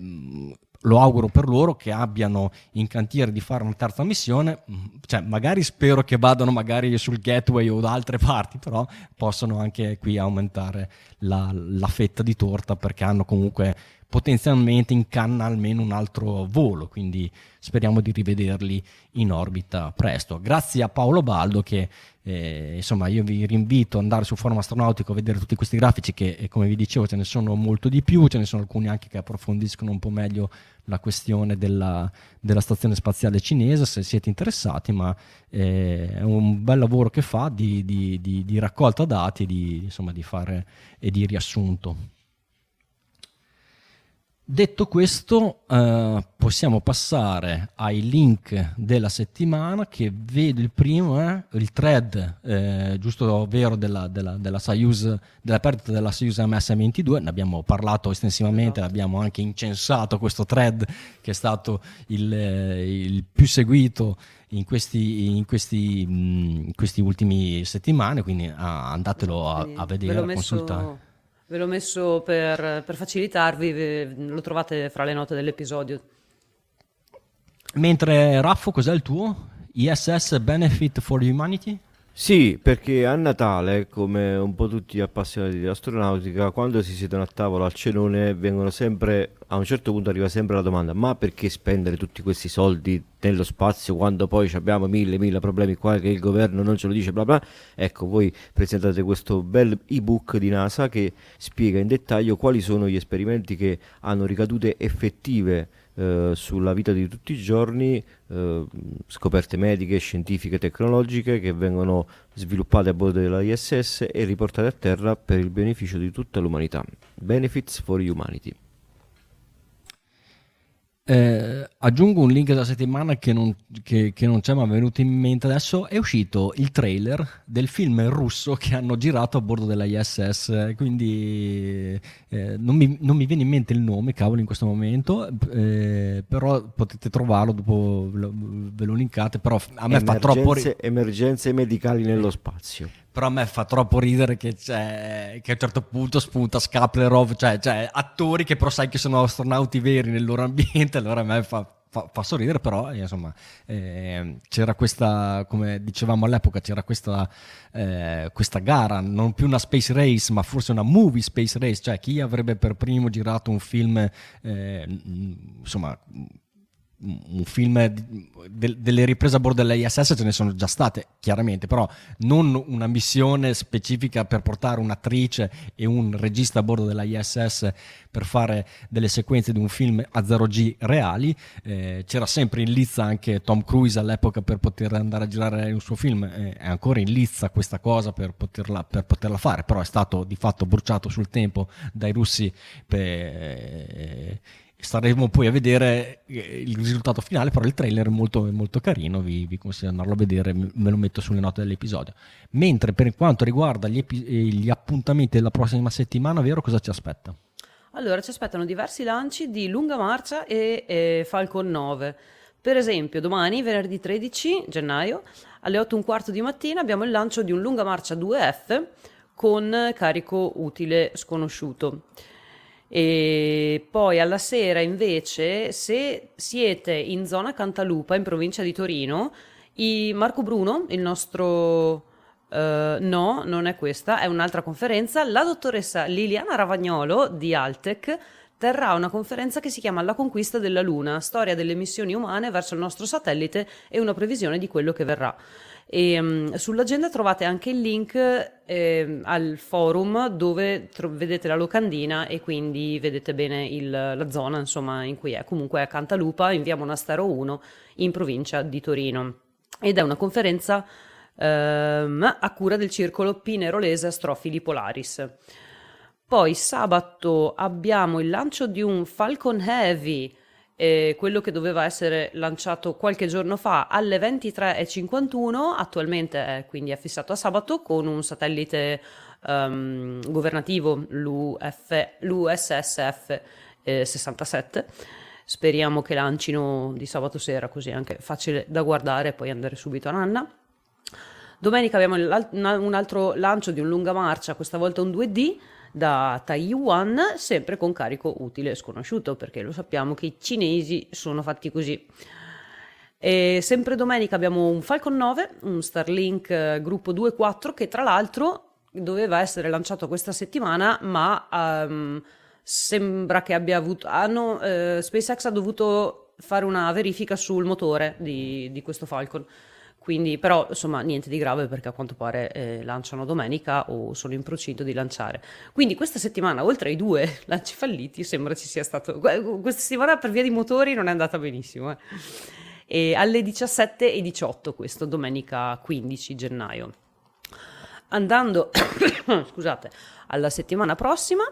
lo auguro per loro che abbiano in cantiere di fare una terza missione, cioè magari spero che vadano magari sul Gateway o da altre parti, però possono anche qui aumentare la, la fetta di torta, perché hanno comunque potenzialmente in canna almeno un altro volo, quindi speriamo di rivederli in orbita presto. Grazie a Paolo Baldo che, eh, insomma, io vi rinvito ad andare su Forum Astronautico a vedere tutti questi grafici che, come vi dicevo, ce ne sono molto di più, ce ne sono alcuni anche che approfondiscono un po' meglio la questione della, della stazione spaziale cinese, se siete interessati, ma eh, è un bel lavoro che fa di, di, di, di raccolta dati, di, insomma, di fare e di riassunto. Detto questo, eh, possiamo passare ai link della settimana, che vedo il primo, eh, il thread eh, giusto vero della, della, della, Soyuz, della perdita della Soyuz M S ventidue, ne abbiamo parlato estensivamente, abbiamo anche incensato questo thread che è stato il, il più seguito in questi, in questi, in questi ultimi settimane, quindi ah, andatelo a, a vedere, a consultare. Messo... Ve l'ho messo per, per facilitarvi, ve, lo trovate fra le note dell'episodio. Mentre Raffo, cos'è il tuo? I S S Benefit for Humanity? Sì, perché a Natale, come un po' tutti gli appassionati di astronautica, quando si siedono a tavola al cenone vengono sempre, a un certo punto arriva sempre la domanda: ma perché spendere tutti questi soldi nello spazio quando poi abbiamo mille mille problemi qua che il governo non ce lo dice, bla bla. Ecco, voi presentate questo bel ebook di NASA che spiega in dettaglio quali sono gli esperimenti che hanno ricadute effettive eh, sulla vita di tutti i giorni, eh, scoperte mediche, scientifiche, tecnologiche, che vengono sviluppate a bordo della I S S e riportate a terra per il beneficio di tutta l'umanità. Benefits for Humanity. Eh, aggiungo un link della settimana che non, che, che non c'è, ma è venuto in mente adesso. È uscito il trailer del film russo che hanno girato a bordo della I S S, quindi eh, non, mi, non mi viene in mente il nome, cavolo, in questo momento, eh, però potete trovarlo dopo, ve lo linkate. Però a me emergenze, fa troppo ri- emergenze medicali nello spazio. Però a me fa troppo ridere che, c'è, che a un certo punto spunta Skaplerov, cioè, cioè attori che però sai che sono astronauti veri nel loro ambiente, allora a me fa, fa, fa sorridere, però insomma eh, c'era questa, come dicevamo all'epoca, c'era questa, eh, questa gara, non più una space race ma forse una movie space race, cioè chi avrebbe per primo girato un film, eh, insomma... un film de- delle riprese a bordo dell'I S S ce ne sono già state chiaramente, però non una missione specifica per portare un'attrice e un regista a bordo dell'I S S per fare delle sequenze di un film a zero G reali. Eh, c'era sempre in lizza anche Tom Cruise all'epoca per poter andare a girare un suo film, eh, è ancora in lizza questa cosa per poterla, per poterla fare, però è stato di fatto bruciato sul tempo dai russi per... Eh, staremo poi a vedere il risultato finale, però il trailer è molto, molto carino, vi, vi consiglio di andarlo a vedere, me lo metto sulle note dell'episodio. Mentre per quanto riguarda gli, epi- gli appuntamenti della prossima settimana, vero, cosa ci aspetta? Allora, ci aspettano diversi lanci di lunga marcia e eh, Falcon nove. Per esempio, domani, venerdì tredici gennaio, alle otto e un quarto di mattina abbiamo il lancio di un lunga marcia due F con carico utile sconosciuto. E poi alla sera invece, se siete in zona Cantalupa in provincia di Torino, i Marco Bruno, il nostro eh, no, non è questa, è un'altra conferenza, la dottoressa Liliana Ravagnolo di Altec terrà una conferenza che si chiama La conquista della Luna, storia delle missioni umane verso il nostro satellite e una previsione di quello che verrà. E, um, sull'agenda trovate anche il link eh, al forum dove tro- vedete la locandina e quindi vedete bene il, la zona insomma in cui è. Comunque è a Cantalupa, in via Monastero uno, in provincia di Torino, ed è una conferenza ehm, a cura del circolo Pinerolese Astrofili Polaris. Poi sabato abbiamo il lancio di un Falcon Heavy, Eh, quello che doveva essere lanciato qualche giorno fa alle ventitré e cinquantuno, attualmente è, quindi è fissato a sabato, con un satellite um, governativo, l'U S S F eh, sessantasette. Speriamo che lancino di sabato sera, così è anche facile da guardare e poi andare subito a nanna. Domenica abbiamo un altro lancio di un lunga marcia, questa volta un due D, da Taiwan, sempre con carico utile sconosciuto, perché lo sappiamo che i cinesi sono fatti così. E sempre domenica abbiamo un Falcon nove, un Starlink gruppo due quattro, che tra l'altro doveva essere lanciato questa settimana, ma um, sembra che abbia avuto... Ah, no, eh, SpaceX ha dovuto fare una verifica sul motore di, di questo Falcon. Quindi, però, insomma, niente di grave, perché a quanto pare eh, lanciano domenica o sono in procinto di lanciare. Quindi questa settimana, oltre ai due lanci falliti, sembra ci sia stato... Questa settimana per via di motori non è andata benissimo. Eh. E alle diciassette e diciotto, questo, domenica quindici gennaio. Andando, scusate, alla settimana prossima,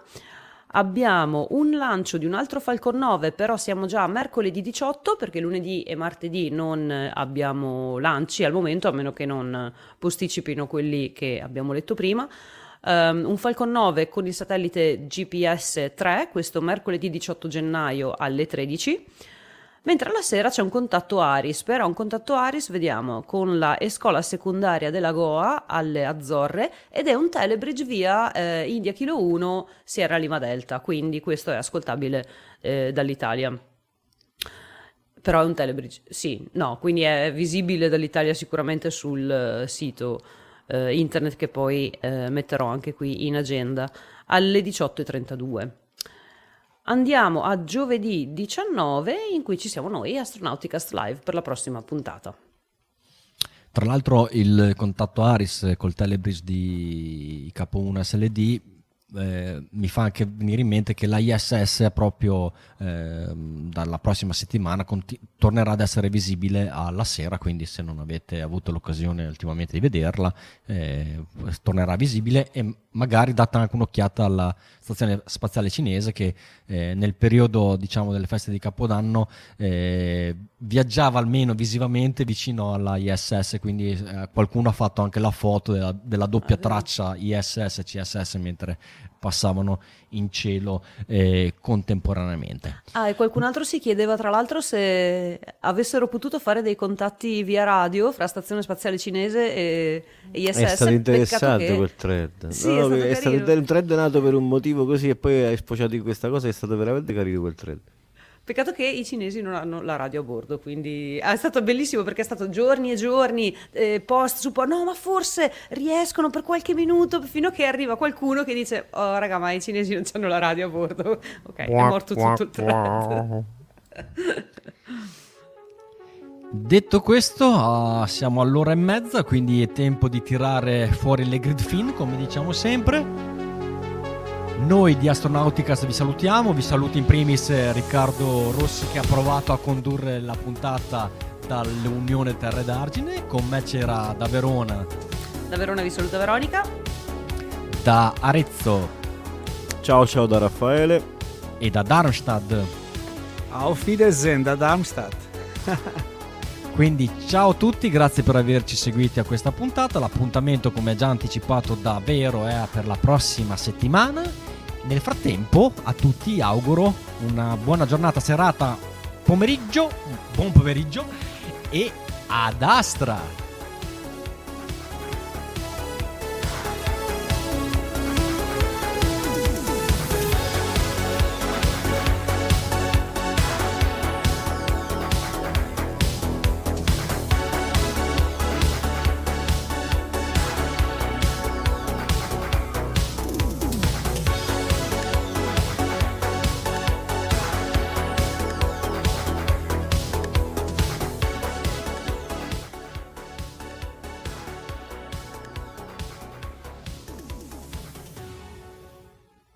abbiamo un lancio di un altro Falcon nove, però siamo già a mercoledì diciotto, perché lunedì e martedì non abbiamo lanci al momento, a meno che non posticipino quelli che abbiamo letto prima. Um, un Falcon nove con il satellite G P S tre, questo mercoledì diciotto gennaio alle tredici. Mentre alla sera c'è un contatto ARIS, però un contatto ARIS, vediamo, con la Escola Secondaria della Goa alle Azzorre, ed è un telebridge via eh, India Kilo uno Sierra Lima Delta, quindi questo è ascoltabile eh, dall'Italia. Però è un telebridge, sì, no, quindi è visibile dall'Italia sicuramente sul sito eh, internet che poi eh, metterò anche qui in agenda, alle diciotto e trentadue. Andiamo a giovedì diciannove, in cui ci siamo noi, Astronauticast Live, per la prossima puntata. Tra l'altro il contatto ARIS col telebridge di K uno S L D eh, mi fa anche venire in mente che la I S S proprio eh, dalla prossima settimana conti- tornerà ad essere visibile alla sera, quindi se non avete avuto l'occasione ultimamente di vederla eh, tornerà visibile e magari data anche un'occhiata alla stazione spaziale cinese che eh, nel periodo, diciamo, delle feste di Capodanno eh, viaggiava almeno visivamente vicino alla I S S, quindi eh, qualcuno ha fatto anche la foto della, della doppia ah, traccia I S S-C S S mentre passavano in cielo eh, contemporaneamente. Ah, e qualcun altro si chiedeva tra l'altro se avessero potuto fare dei contatti via radio fra stazione spaziale cinese e I S S. È stato interessante che... quel thread. Sì, no, è stato, è stato un thread nato per un motivo così e poi è sfociato in questa cosa, è stato veramente carino quel thread. Peccato che i cinesi non hanno la radio a bordo, quindi ah, è stato bellissimo perché è stato giorni e giorni, eh, post, su po- no ma forse riescono per qualche minuto, fino a che arriva qualcuno che dice oh raga ma i cinesi non hanno la radio a bordo, ok, è morto tutto il thread. Detto questo, uh, siamo all'ora e mezza, quindi è tempo di tirare fuori le grid fin, come diciamo sempre. Noi di Astronauticast vi salutiamo, vi saluto in primis Riccardo Rossi che ha provato a condurre la puntata dall'Unione Terre d'Argine, con me c'era da Verona. Da Verona vi saluta Veronica. Da Arezzo. Ciao ciao da Raffaele. E da Darmstadt. Auf Wiedersehen da Darmstadt. Quindi ciao a tutti, grazie per averci seguiti a questa puntata, l'appuntamento come già anticipato da Vero è per la prossima settimana. Nel frattempo a tutti auguro una buona giornata, serata, pomeriggio, buon pomeriggio e ad Astra!